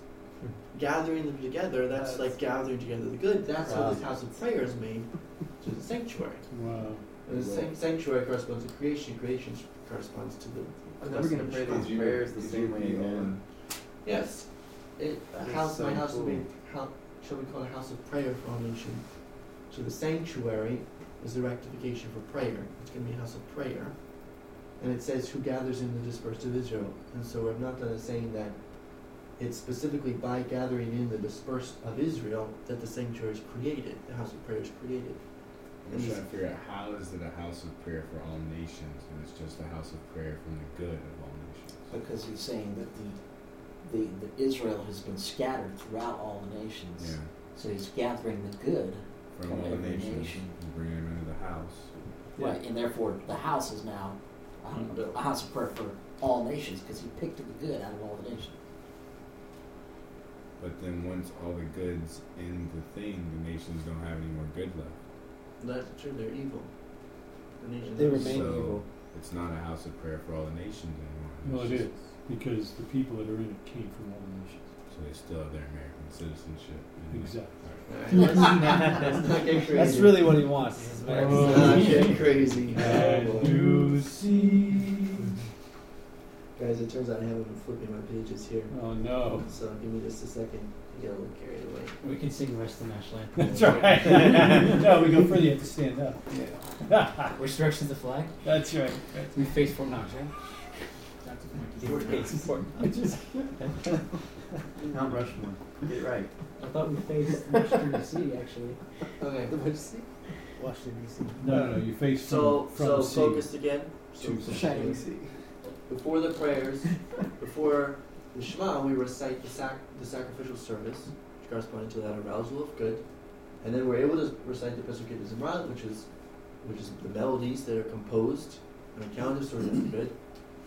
gathering them together. That's like gathering together the good. That's wow. How this house of prayer is made, to the sanctuary. Wow. And the wow. sanctuary corresponds to creation. Creation corresponds to the. And then we're going to pray these prayers the same way again. Yes, it, a house. So my house cool. will be shall we call a house of prayer for all nations. So the sanctuary is the rectification for prayer. It's going to be a house of prayer. And it says, who gathers in the dispersed of Israel. And so Rav Nachman is saying that it's specifically by gathering in the dispersed of Israel that the sanctuary is created, the house of prayer is created. I'm and trying to figure out, how is it a house of prayer for all nations, and it's just a house of prayer from the good of all nations? Because he's saying that the, the, the Israel has been scattered throughout all the nations. Yeah. So he's gathering the good from all the nations, nation. Bringing them into the house. Yeah. Right, and therefore the house is now um, a house of prayer for all nations, because he picked the good out of all the nations. But then once all the good's in the thing, the nations don't have any more good left. That's true, they're evil. The nations they remain so evil. It's not a house of prayer for all the nations anymore. It's well, it is, because the people that are in it came from all the nations. So they still have their American citizenship. Exactly. Right. That's, that's really what he wants. It's not getting crazy. And you see. Guys, it turns out I haven't been flipping my pages here. Oh, no. So give me just a second. You got a little carried away. We can sing the rest of the national anthem. That's right. No, we go further. You have to stand up. Yeah. Which direction is the flag? That's right. That's we face Fort Knox, right? Mount Rushmore. Get it right. I thought we faced Washington D C actually. Okay. Washington D C. No, no, no. You faced so from, from so C. focused again. So D C. Before the prayers, before the Shema, we recite the sac the sacrificial service, which corresponds to that arousal of good, and then we're able to recite the Pesach Kiddush Zimran, which is which is the melodies that are composed on account of service of good.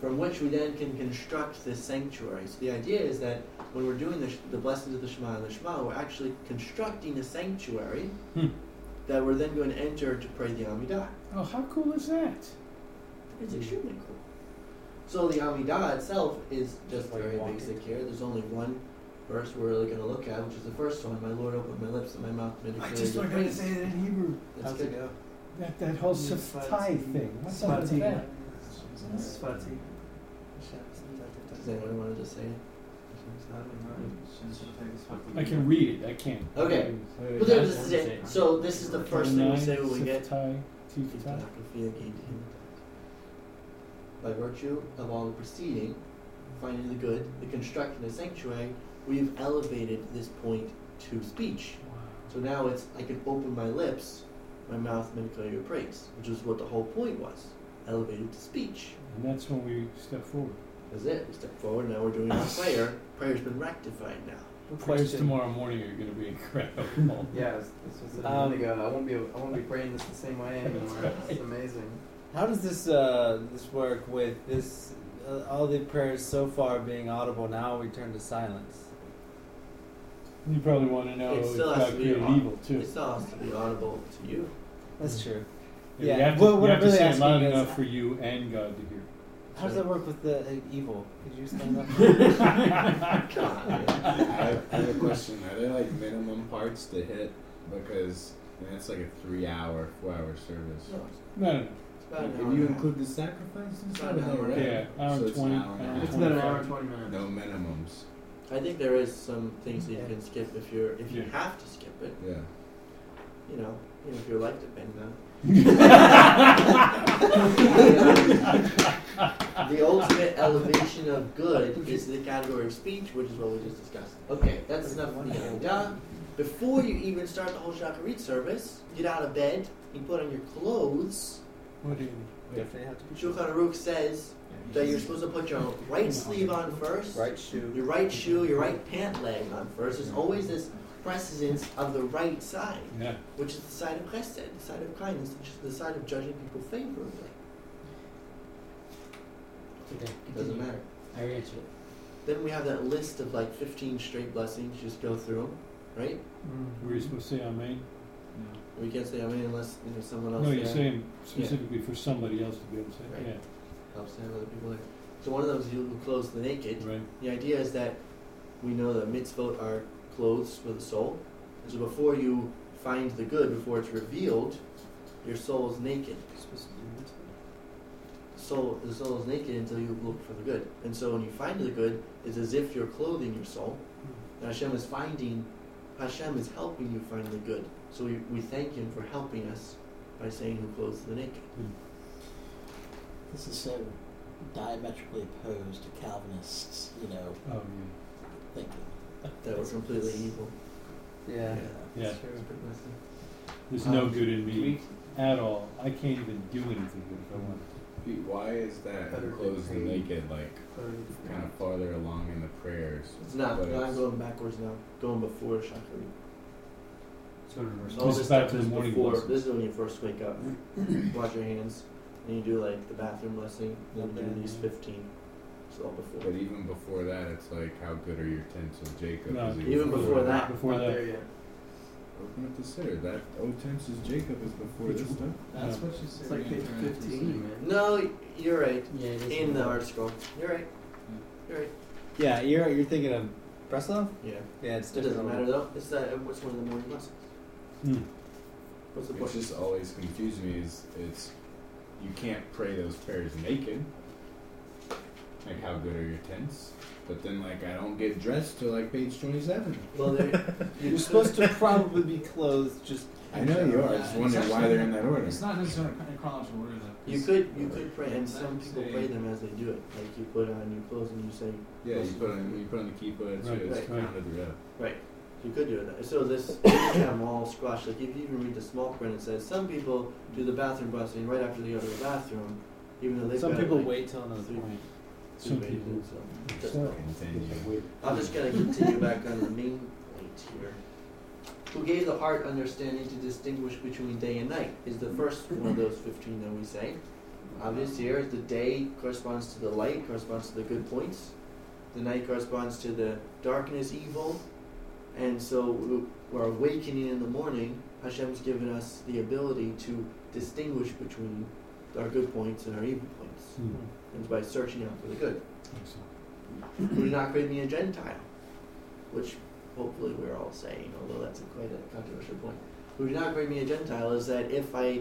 From which we then can construct this sanctuary. So the idea is that when we're doing the, sh- the blessings of the Shema and the Shema, we're actually constructing a sanctuary hmm. that we're then going to enter to pray the Amidah. Oh, how cool is that? It's extremely cool. So the Amidah itself is just, just like very walking. Basic here. There's only one verse we're really going to look at, which is the first one. My Lord opened my lips and my mouth meditated. I just learned how to say it in Hebrew. That's good. Go? That, that whole Sfatai thing. What's that? Sfatai. Does anyone want to just say it? I can read it. I can't. Okay. But there, this is it. So this is the first thing we say when we get. By virtue of all the preceding, finding the good, the constructing the sanctuary, we've elevated this point to speech. So now it's, I can open my lips, my mouth may declare your praise, which is what the whole point was, elevated to speech. And that's when we step forward. That's it. We step forward. Now we're doing our prayer. Prayer's been rectified now. The prayers tomorrow morning are going to be incredible. Yeah, this was a minute ago. I won't be. I won't be praying this the same way anymore. It's amazing. How does this uh, this work with this? Uh, all the prayers so far being audible. Now we turn to silence. You probably want to know about good and evil too. It still has to be audible to you. That's true. Yeah, yeah. You have to, well, you have to really say it loud enough is, for you and God to hear. How does that work with the uh, evil? Could you stand up? I have a question. Are there like minimum parts to hit? Because I mean, that's like a three-hour, four-hour service. No, no. If you include the sacrifices, it's about an hour. Yeah, hour so twenty. It's about an hour and twenty minutes. No minimums. I think there is some things that you can skip if you're if you yeah. have to skip it. Yeah. You know, you know if your life depends on. The ultimate elevation of good is the category of speech, which is what we just discussed. Okay, that's enough for the Amidah. Before you even start the whole Shacharit service, get out of bed, you put on your clothes. What do you definitely have to be? Shulchan Aruch says that you're supposed to put your right sleeve on first, right shoe, your right shoe, your right pant leg on first. There's always this precedence of the right side, yeah. which is the side of Chesed, the side of kindness, which is the side of judging people favorably. Okay, it doesn't matter. I read you. Then we have that list of like fifteen straight blessings. Just go through, right? Mm-hmm. Were you supposed to say Amen? No. We can't say Amen unless you know, someone else. No, you're there. Saying specifically yeah. for somebody else to be able to say right. Yeah. Helps to have other people there. So one of those you who clothes the naked. Right. The idea is that we know that mitzvot are clothes for the soul. And so before you find the good, before it's revealed, your soul is naked. Soul, the soul is naked until you look for the good. And so when you find the good, it's as if you're clothing your soul. And Hashem is finding, Hashem is helping you find the good. So we, we thank Him for helping us by saying who clothes the naked. This is so diametrically opposed to Calvinists, you know, oh, yeah. thinking. That was completely evil. Yeah. Yeah. yeah. That's true. There's um, no good in me at all. I can't even do anything good if I want to. Pete, why is that clothes the naked, like, kind of farther along in the prayers? It's not. But no, I'm going backwards now. Going before Shacharit. So reverse. All this stuff is before. This is when you first wake up. Wash your hands. And you do, like, the bathroom blessing. And then do these fifteen. But even before that, it's like, how good are your tents of Jacob? No, even, even before, before that, before that, there yet. Open up the sitter. That oh, tents of Jacob is before this stuff. That's no. what she said. It's like page fifteen. No, you're right. Yeah, in the article, you're right. You're right. Yeah, you're you're thinking of Breslov? Yeah. Yeah, it's different. It doesn't matter though. It's that. What's one of the morning lessons? Hmm. What's the point? What just always confused me is it's you can't pray those prayers naked. Like, how good are your tents? But then, like, I don't get dressed till, like, page twenty-seven. Well, you're supposed to probably be clothed just... I know you are. I just wonder why they're in that order. It's not necessarily in chronological order, though. You could, you could pray, and some people pray them as they do it. Like, you put on your clothes and you say... Yeah, you put on, you put on the kippah, and so it's counted throughout. Right. You could do it. So this kind of all squashed. Like, if you even read the small print, it says, some people do the bathroom blessing right after they go to the bathroom, even though they've got... Some people wait till another point. So so I'm just going to continue back on the main point here. Who gave the heart understanding to distinguish between day and night is the first one of those fifteen that we say. Obvious here is the day corresponds to the light, corresponds to the good points. The night corresponds to the darkness, evil. And so we're awakening in the morning. Hashem's given us the ability to distinguish between our good points and our evil points. Mm-hmm. And by searching out for the good. Who did not create me a Gentile? Which hopefully we're all saying, although that's a quite a controversial point. Who did not create me a Gentile is that if I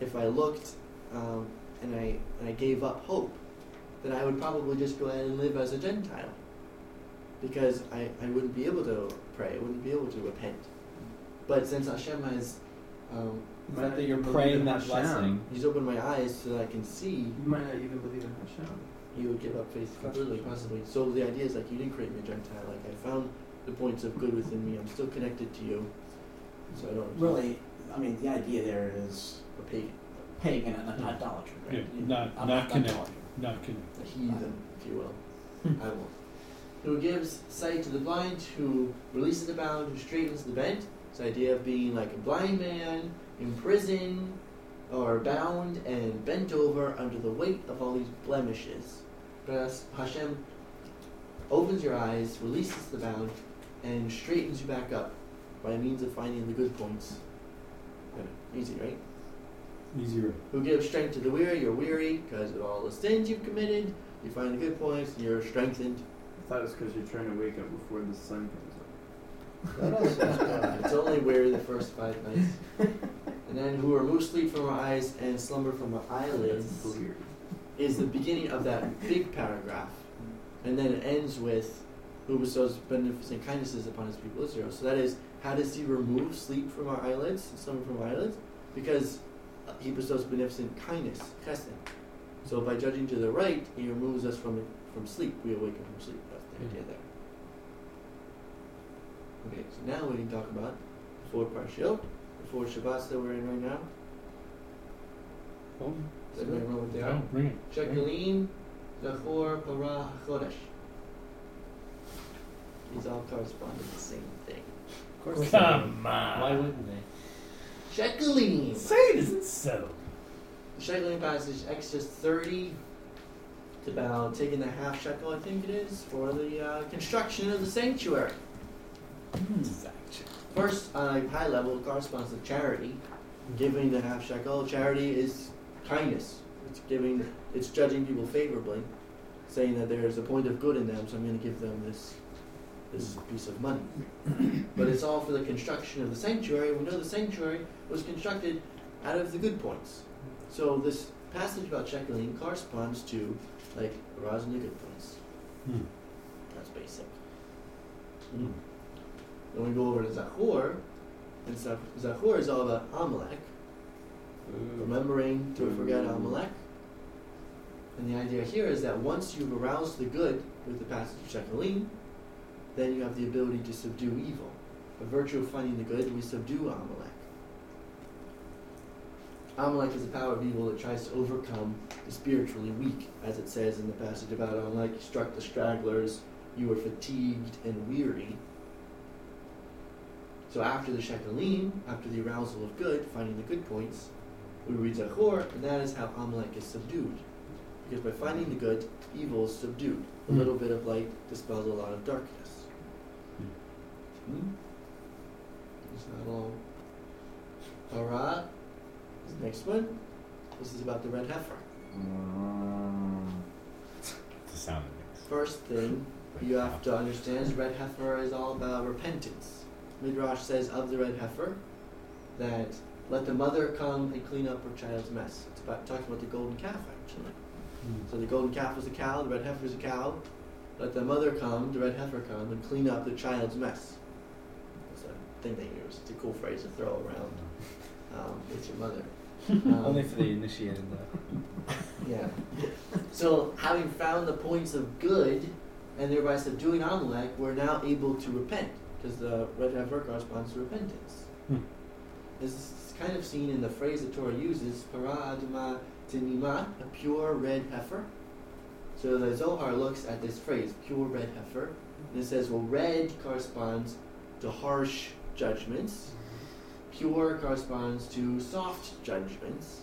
if I looked um, and I and I gave up hope, then I would probably just go ahead and live as a Gentile. Because I, I wouldn't be able to pray, I wouldn't be able to repent. But since Hashem has um, it's not that you're praying that blessing. He's opened my eyes so that I can see. You might not even believe in Hashem. You would give up faith completely, possibly. So the idea is like, you didn't create me a Gentile. Like, I found the points of good within me. I'm still connected to you. So I don't... Really, I mean, the idea there is... A pagan. Pagan and an idolatry, right? Yeah, not, not, not connected. Not connected. A heathen, if you will. I will. Who gives sight to the blind, who releases the bound, who straightens the bent. This idea of being like a blind man... in prison, are bound and bent over under the weight of all these blemishes. But Hashem opens your eyes, releases the bound, and straightens you back up by means of finding the good points. Yeah. Easy, right? Easier. Who gives strength to the weary? You're weary because of all the sins you've committed. You find the good points, and you're strengthened. I thought it was because you're trying to wake up before the sun comes up. It's only weary the first five nights. And then who removes sleep from our eyes and slumber from our eyelids is the beginning of that big paragraph. And then it ends with who bestows benefits and kindnesses upon his people Israel. So that is, how does he remove sleep from our eyelids and slumber from our eyelids? Because he bestows beneficent kindness, chesed. So by judging to the right, he removes us from from sleep. We awaken from sleep. That's the idea there. Okay, so now we can talk about the four parshiot, the four Shabbats that we're in right now. Oh, does everybody remember what they are? Bring it. Shekalim, Zachor, Horah, Chodesh. These all correspond to the same thing. Of course. Come on. Why wouldn't they? Shekalim. Say it isn't so. The Shekalim passage, Exodus thirty. It's about taking the half shekel, I think it is, for the uh, construction of the sanctuary. Mm. First, on a high level, it corresponds to charity. Giving the half shekel, charity is kindness. It's giving, it's judging people favorably, saying that there is a point of good in them, so I'm going to give them this, this piece of money. But it's all for the construction of the sanctuary. We know the sanctuary was constructed out of the good points. So this passage about shekalim corresponds to like Horah's and the good points. Mm. That's basic. Mm. Then we go over to Zachor, and Zachor is all about Amalek, mm. remembering to mm. forget Amalek. And the idea here is that once you've aroused the good with the passage of Shekalim, then you have the ability to subdue evil. By virtue of finding the good, we subdue Amalek. Amalek is the power of evil that tries to overcome the spiritually weak, as it says in the passage about Amalek, you struck the stragglers, you were fatigued and weary. So after the Shekalim, after the arousal of good, finding the good points, we read Zachor, and that is how Amalek is subdued. Because by finding the good, evil is subdued. A little bit of light dispels a lot of darkness. Hmm? It's not all. Horah, this is the next one. This is about the red heifer. That's the sound it makes. First thing you have to understand is red heifer is all about repentance. Midrash says of the red heifer that let the mother come and clean up her child's mess. It's about talking about the golden calf, actually. Mm. So the golden calf was a cow, the red heifer is a cow. Let the mother come, the red heifer come, and clean up the child's mess. That's a thing they use. It's a cool phrase to throw around. Um, it's your mother. Um, Only for the initiated, though. Yeah. So having found the points of good, and thereby subduing Amalek, we're now able to repent. Because the red heifer corresponds to repentance. Hmm. This is kind of seen in the phrase the Torah uses, para adma tinima, a pure red heifer. So the Zohar looks at this phrase, pure red heifer, and it says, well, red corresponds to harsh judgments, pure corresponds to soft judgments,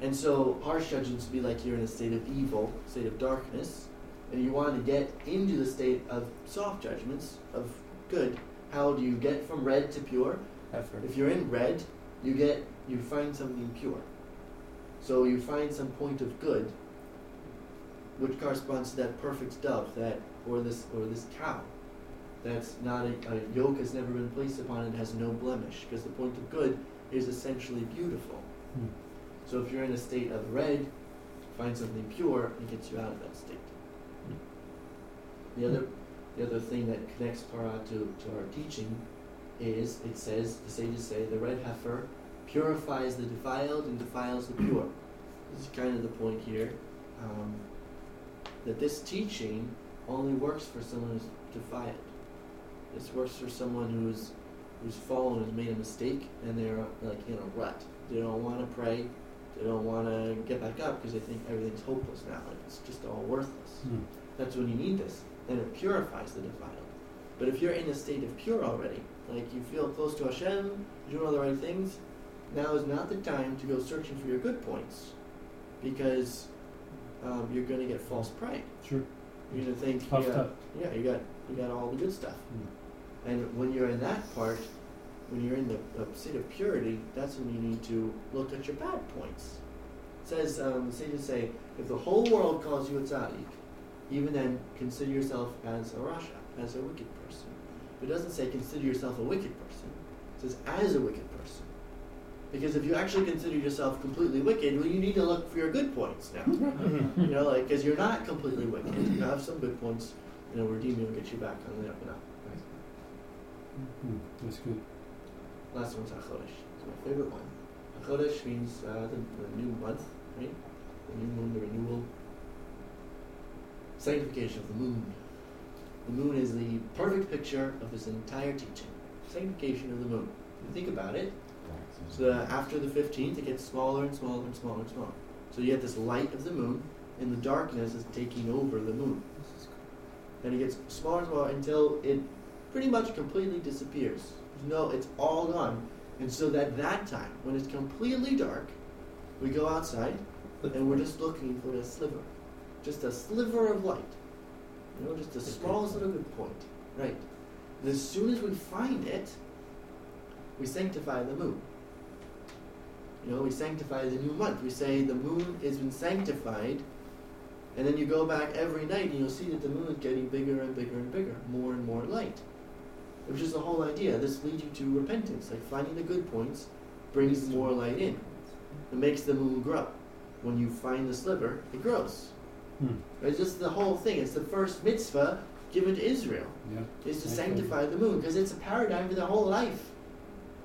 and so harsh judgments would be like you're in a state of evil, state of darkness, and you want to get into the state of soft judgments, of good. How do you get from red to pure? Heifer. If you're in red, you get you find something pure. So you find some point of good, which corresponds to that perfect dove, that or this or this cow. That's not a, a yoke has never been placed upon it, has no blemish, because the point of good is essentially beautiful. Hmm. So if you're in a state of red, find something pure and gets you out of that state. The other The other thing that connects Torah to, to our teaching is, it says, the sages say, the red heifer purifies the defiled and defiles the pure. This is kind of the point here, um, that this teaching only works for someone who's defiled. This works for someone who's who's fallen, who's made a mistake, and they're like in a rut. They don't want to pray. They don't want to get back up because they think everything's hopeless now. Like it's just all worthless. Hmm. That's when you need this. Then it purifies the defiled. But if you're in a state of pure already, like you feel close to Hashem, you're doing all the right things, now is not the time to go searching for your good points, because um, you're going to get false pride. Sure. You're going to think, tough, you got, tough. yeah, you got you got all the good stuff. Mm. And when you're in that part, when you're in the, the state of purity, that's when you need to look at your bad points. It says, um, the sages say, if the whole world calls you a tzaddik, even then consider yourself as a rasha, as a wicked person. But it doesn't say consider yourself a wicked person. It says as a wicked person. Because if you actually consider yourself completely wicked, well, you need to look for your good points now. You know, like, because you're not completely wicked. You have some good points, and a redeeming will get you back on the up and up. Right? Mm-hmm. That's good. Last one's Achodesh. It's my favorite one. Achodesh means uh, the, the new month, right? The new moon, the renewal. Sanctification of the moon. The moon is the perfect picture of this entire teaching. Sanctification of the moon. If you think about it, so uh, after the fifteenth, it gets smaller and smaller and smaller and smaller. So you get this light of the moon, and the darkness is taking over the moon. Then it gets smaller and smaller until it pretty much completely disappears. No, it's all gone. And so that that time, when it's completely dark, we go outside, and we're just looking for a sliver. Just a sliver of light. You know, just the smallest little good point. Right. And as soon as we find it, we sanctify the moon. You know, we sanctify the new month. We say the moon has been sanctified, and then you go back every night and you'll see that the moon is getting bigger and bigger and bigger, more and more light. Which is the whole idea. This leads you to repentance. Like finding the good points brings more light in. It makes the moon grow. When you find the sliver, it grows. Hmm. It's just the whole thing. It's the first mitzvah given to Israel. Yeah. Is to I sanctify the moon, because it's a paradigm for the whole life.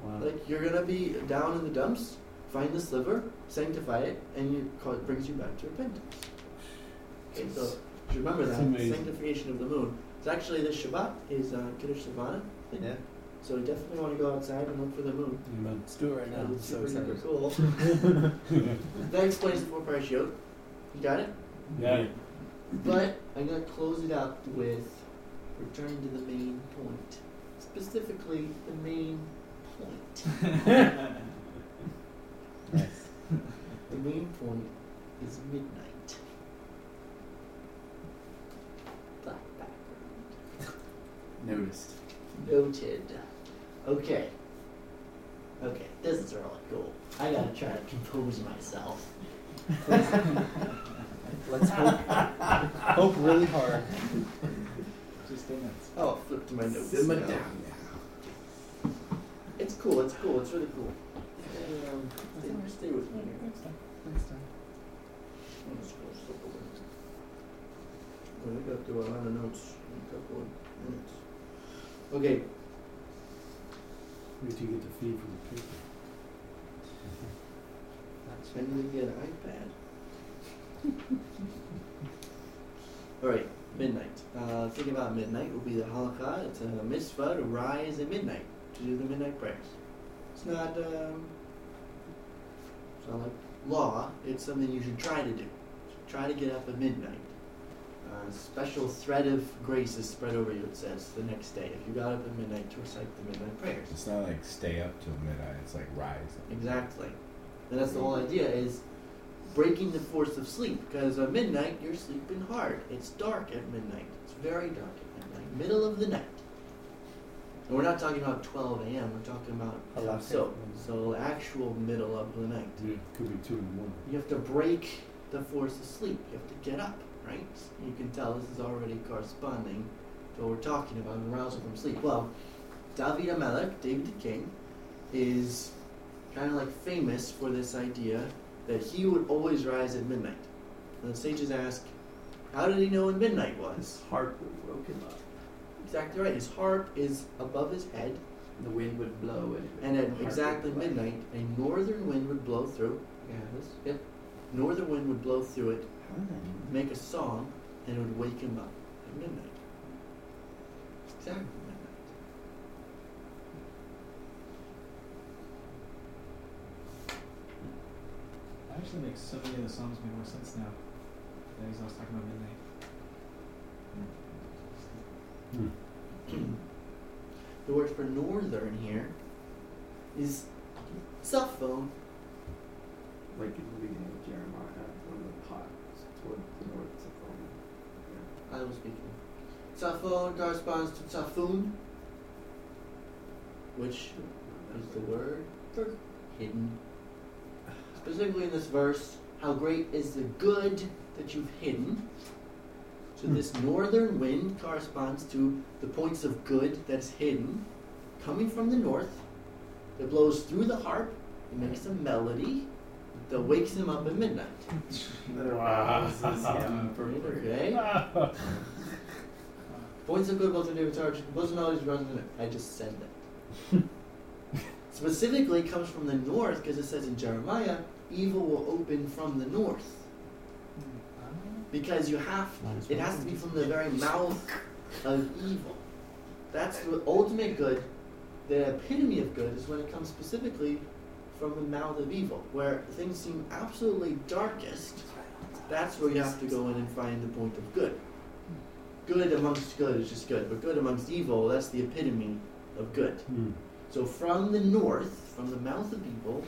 Wow. Like you're gonna be down in the dumps. Find the sliver, sanctify it, and you call it brings you back to repentance. Okay, so remember that amazing. Sanctification of the moon. It's actually this Shabbat is uh, Kiddush Levana. Yeah. So we definitely want to go outside and look for the moon. Amen. Let's do it right now. It's super, so super cool. That explains the four parashiot. You got it? Yeah. But I'm gonna close it up with returning to the main point, specifically the main point. Yes. The main point is midnight. Black background. Noticed. Noted. Okay. Okay, this is really cool. I gotta try to compose myself. Let's, let's hope. Hope really hard. Just dance. Oh, I'll flip to my notes. Simmer down now. It's cool, it's cool, it's really cool. Um, stay, stay with me here. Next time. Next time. I'm just going to slip away. Well, we got to do a lot of notes in a couple of minutes. Okay. Where do you get the feed from the paper? I need to get an iPad. All right, midnight. Uh, think about midnight. It will be the halakha. It's a mitzvah to rise at midnight to do the midnight prayers. It's not. Um, Not like law, it's something you should try to do. Try to get up at midnight. Uh, special thread of grace is spread over you, it says, the next day. If you got up at midnight to recite the midnight prayers. It's not like stay up till midnight, it's like rise. Exactly. And that's the whole idea, is breaking the force of sleep. Because at midnight, you're sleeping hard. It's dark at midnight. It's very dark at midnight. Middle of the night. And we're not talking about twelve a.m., we're talking about uh, so, so actual middle of the night. Yeah, could be two in the morning. You have to break the force of sleep. You have to get up, right? You can tell this is already corresponding to what we're talking about, arousal from sleep. Well, David HaMelech, David the King, is kind of like famous for this idea that he would always rise at midnight. And the sages ask, how did he know when midnight was? His heart was broken up. Exactly right. His harp is above his head. The wind would blow it. And at exactly midnight, a northern wind would blow through. Yes. Yep. Northern wind would blow through it, make a song, and it would wake him up at midnight. Exactly midnight. That actually makes so many of the songs make more sense now. That he's always talking about midnight. Hmm. The word for northern here is cell phone. Like in the beginning of Jeremiah, one of the pots toward the north, Tzafon. Yeah. I was speaking. Tzafon corresponds to Tzafon, which is the word for hidden. Specifically in this verse, how great is the good that you've hidden. So this northern wind corresponds to the points of good that's hidden, coming from the north, that blows through the harp and makes a melody that wakes him up at midnight. Wow. Okay. Points of good blow through David's arch, blows and melodies around the midnight. I just said that. Specifically comes from the north, because it says in Jeremiah, evil will open from the north. Because you have, it has to be from the very mouth of evil. That's the ultimate good. The epitome of good is when it comes specifically from the mouth of evil, where things seem absolutely darkest. That's where you have to go in and find the point of good. Good amongst good is just good, but good amongst evil, that's the epitome of good. Mm. So from the north, from the mouth of evil,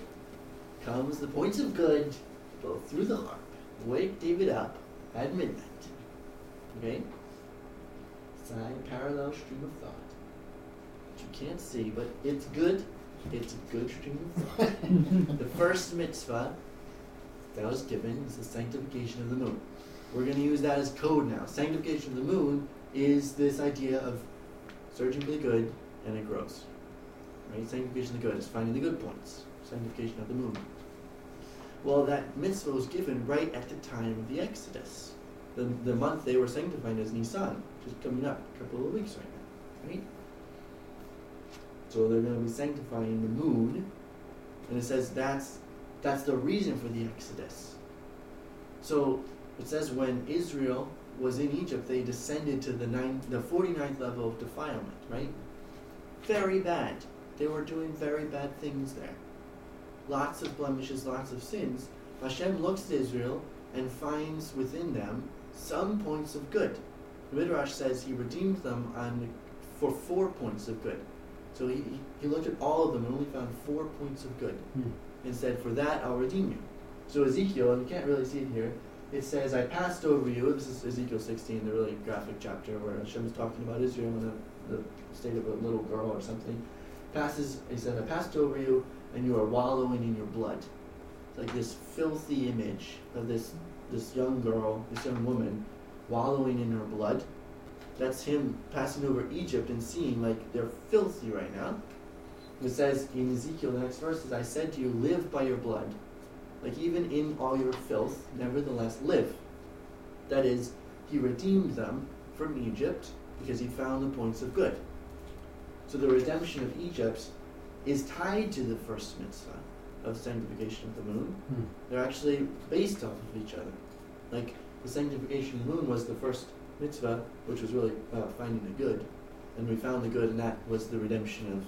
comes the points of good, both through the harp, wake David up at midnight. Okay? Side parallel stream of thought. You can't see, but it's good. It's a good stream of thought. The first mitzvah that was given is the sanctification of the moon. We're going to use that as code now. Sanctification of the moon is this idea of searching for the good and it grows. Right? Sanctification of the good is finding the good points. Sanctification of the moon. Well, that mitzvah was given right at the time of the Exodus. The, the month they were sanctified as Nisan, which is coming up a couple of weeks right now. Right? So they're going to be sanctifying the moon. And it says that's that's the reason for the Exodus. So it says when Israel was in Egypt, they descended to the nine, the forty-ninth level of defilement, right? Very bad. They were doing very bad things there. Lots of blemishes, lots of sins. Hashem looks at Israel and finds within them some points of good. The Midrash says he redeemed them on for four points of good. So he, he looked at all of them and only found four points of good hmm. and said, for that I'll redeem you. So Ezekiel, and you can't really see it here, it says, I passed over you. This is Ezekiel sixteen, the really graphic chapter where Hashem is talking about Israel and the, the state of a little girl or something. Passes. He said, I passed over you and you are wallowing in your blood. It's like this filthy image of this this young girl, this young woman, wallowing in her blood. That's him passing over Egypt and seeing, like, they're filthy right now. It says in Ezekiel, the next verse is, I said to you, live by your blood. Like, even in all your filth, nevertheless live. That is, he redeemed them from Egypt because he found the points of good. So the redemption of Egypt is tied to the first mitzvah of sanctification of the moon. Hmm. They're actually based off of each other. Like, the sanctification of the moon was the first mitzvah, which was really uh, finding the good. And we found the good, and that was the redemption of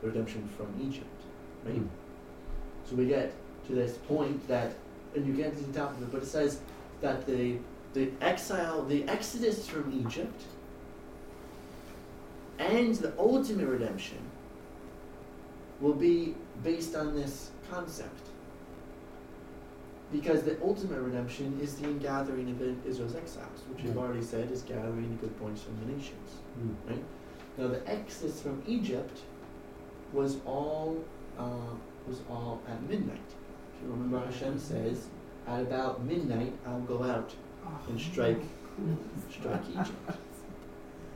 the redemption from Egypt. Right? Hmm. So we get to this point that, and you get to the top of it, but it says that the the exile, the exodus from Egypt and the ultimate redemption will be based on this concept. Because the ultimate redemption is the ingathering of Israel's exiles, which we've already said is gathering the good points from the nations. Mm. Right? Now the exodus from Egypt was all uh, was all at midnight. If you remember, Hashem says, at about midnight I'll go out and strike strike Egypt.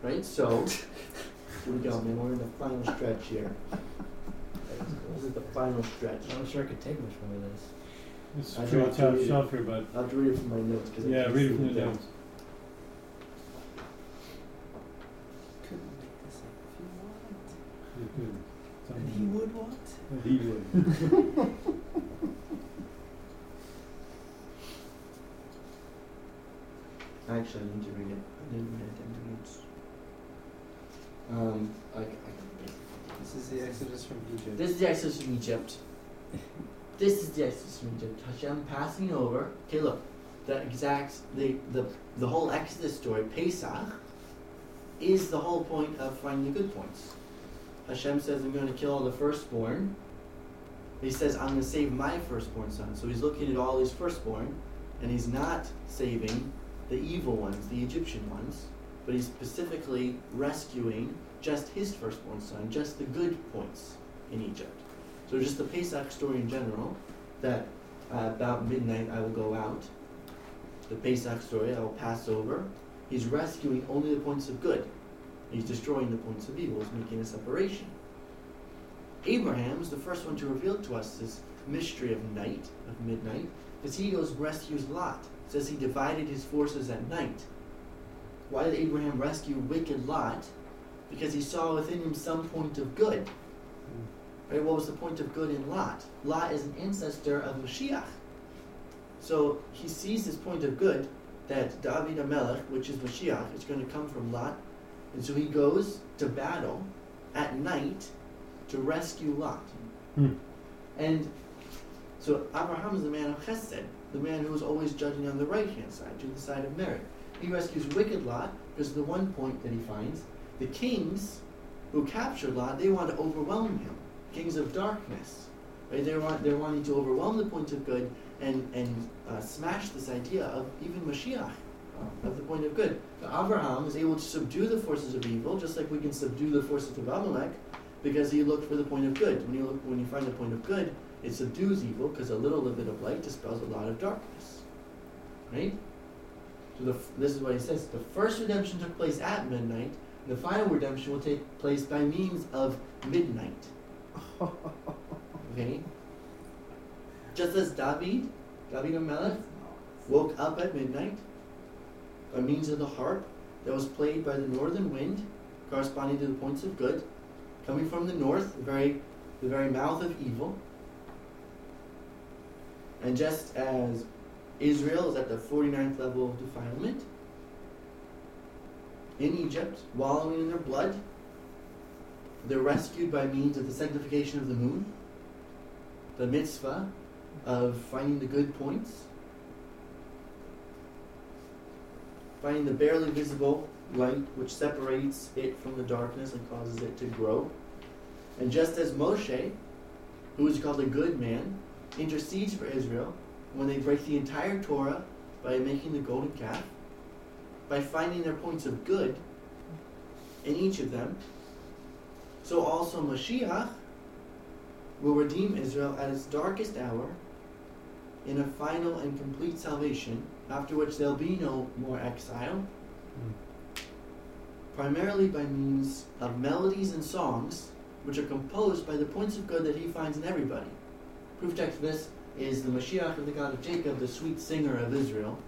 Right? So here we go, man, we're in the final stretch here. This is the final stretch. I'm not sure I could take much more of this. It's I pretty tough shelf here, but I'll have to read it from my notes. Yeah, read it from the notes. Couldn't make this up if you want. You couldn't. And he would want? He would. Actually, I need to read it. I didn't read it in the notes. Um, I, I This is the Exodus from Egypt. This is the Exodus from Egypt. This is the Exodus from Egypt. Hashem passing over. Okay, look. The exact, the, the, the whole Exodus story, Pesach, is the whole point of finding the good points. Hashem says, I'm going to kill the firstborn. He says, I'm going to save my firstborn son. So he's looking at all his firstborn, and he's not saving the evil ones, the Egyptian ones, but he's specifically rescuing just his firstborn son, just the good points in Egypt. So just the Pesach story in general, that uh, about midnight I will go out. The Pesach story, I will pass over. He's rescuing only the points of good. He's destroying the points of evil. He's making a separation. Abraham is the first one to reveal to us this mystery of night, of midnight, because he goes rescues Lot. It says he divided his forces at night. Why did Abraham rescue wicked Lot? Because he saw within him some point of good. Right? What was the point of good in Lot? Lot is an ancestor of Mashiach. So he sees this point of good that David HaMelech, which is Mashiach, is going to come from Lot. And so he goes to battle at night to rescue Lot. Hmm. And so Abraham is the man of Chesed, the man who is always judging on the right-hand side, to the side of merit. He rescues wicked Lot because of the one point that he finds. The kings who captured Lot, they want to overwhelm him. Kings of darkness. Right? They're, want, they're wanting to overwhelm the point of good and, and uh, smash this idea of even Mashiach, of the point of good. So Abraham is able to subdue the forces of evil, just like we can subdue the forces of Amalek, because he looked for the point of good. When you look, when you find the point of good, it subdues evil, because a little bit of light dispels a lot of darkness. Right? So the, this is what he says. The first redemption took place at midnight. The final redemption will take place by means of midnight. Okay? Just as David, David HaMelech, woke up at midnight by means of the harp that was played by the northern wind, corresponding to the points of good, coming from the north, the very, the very mouth of evil. And just as Israel is at the forty-ninth level of defilement, in Egypt, wallowing in their blood, they're rescued by means of the sanctification of the moon, the mitzvah of finding the good points, finding the barely visible light which separates it from the darkness and causes it to grow. And just as Moshe, who is called a good man, intercedes for Israel when they break the entire Torah by making the golden calf, by finding their points of good in each of them, so also Mashiach will redeem Israel at its darkest hour in a final and complete salvation, after which there'll be no more exile, mm. primarily by means of melodies and songs which are composed by the points of good that he finds in everybody. Proof text for this is the Mashiach of the God of Jacob, the sweet singer of Israel,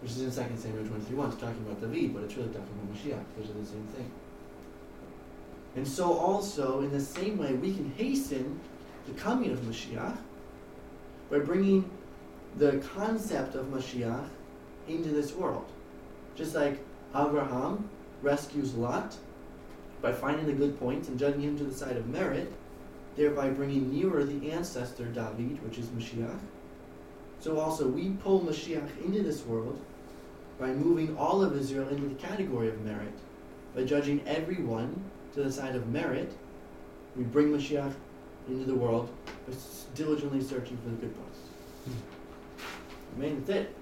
which is in Second Samuel twenty-three one. It's talking about David, but it's really talking about Mashiach. Those are the same thing. And so also, in the same way, we can hasten the coming of Mashiach by bringing the concept of Mashiach into this world. Just like Abraham rescues Lot by finding the good points and judging him to the side of merit, thereby bringing nearer the ancestor David, which is Mashiach. So also, we pull Mashiach into this world by moving all of Israel into the category of merit. By judging everyone to the side of merit, we bring Mashiach into the world by diligently searching for the good points. I mean, that's it.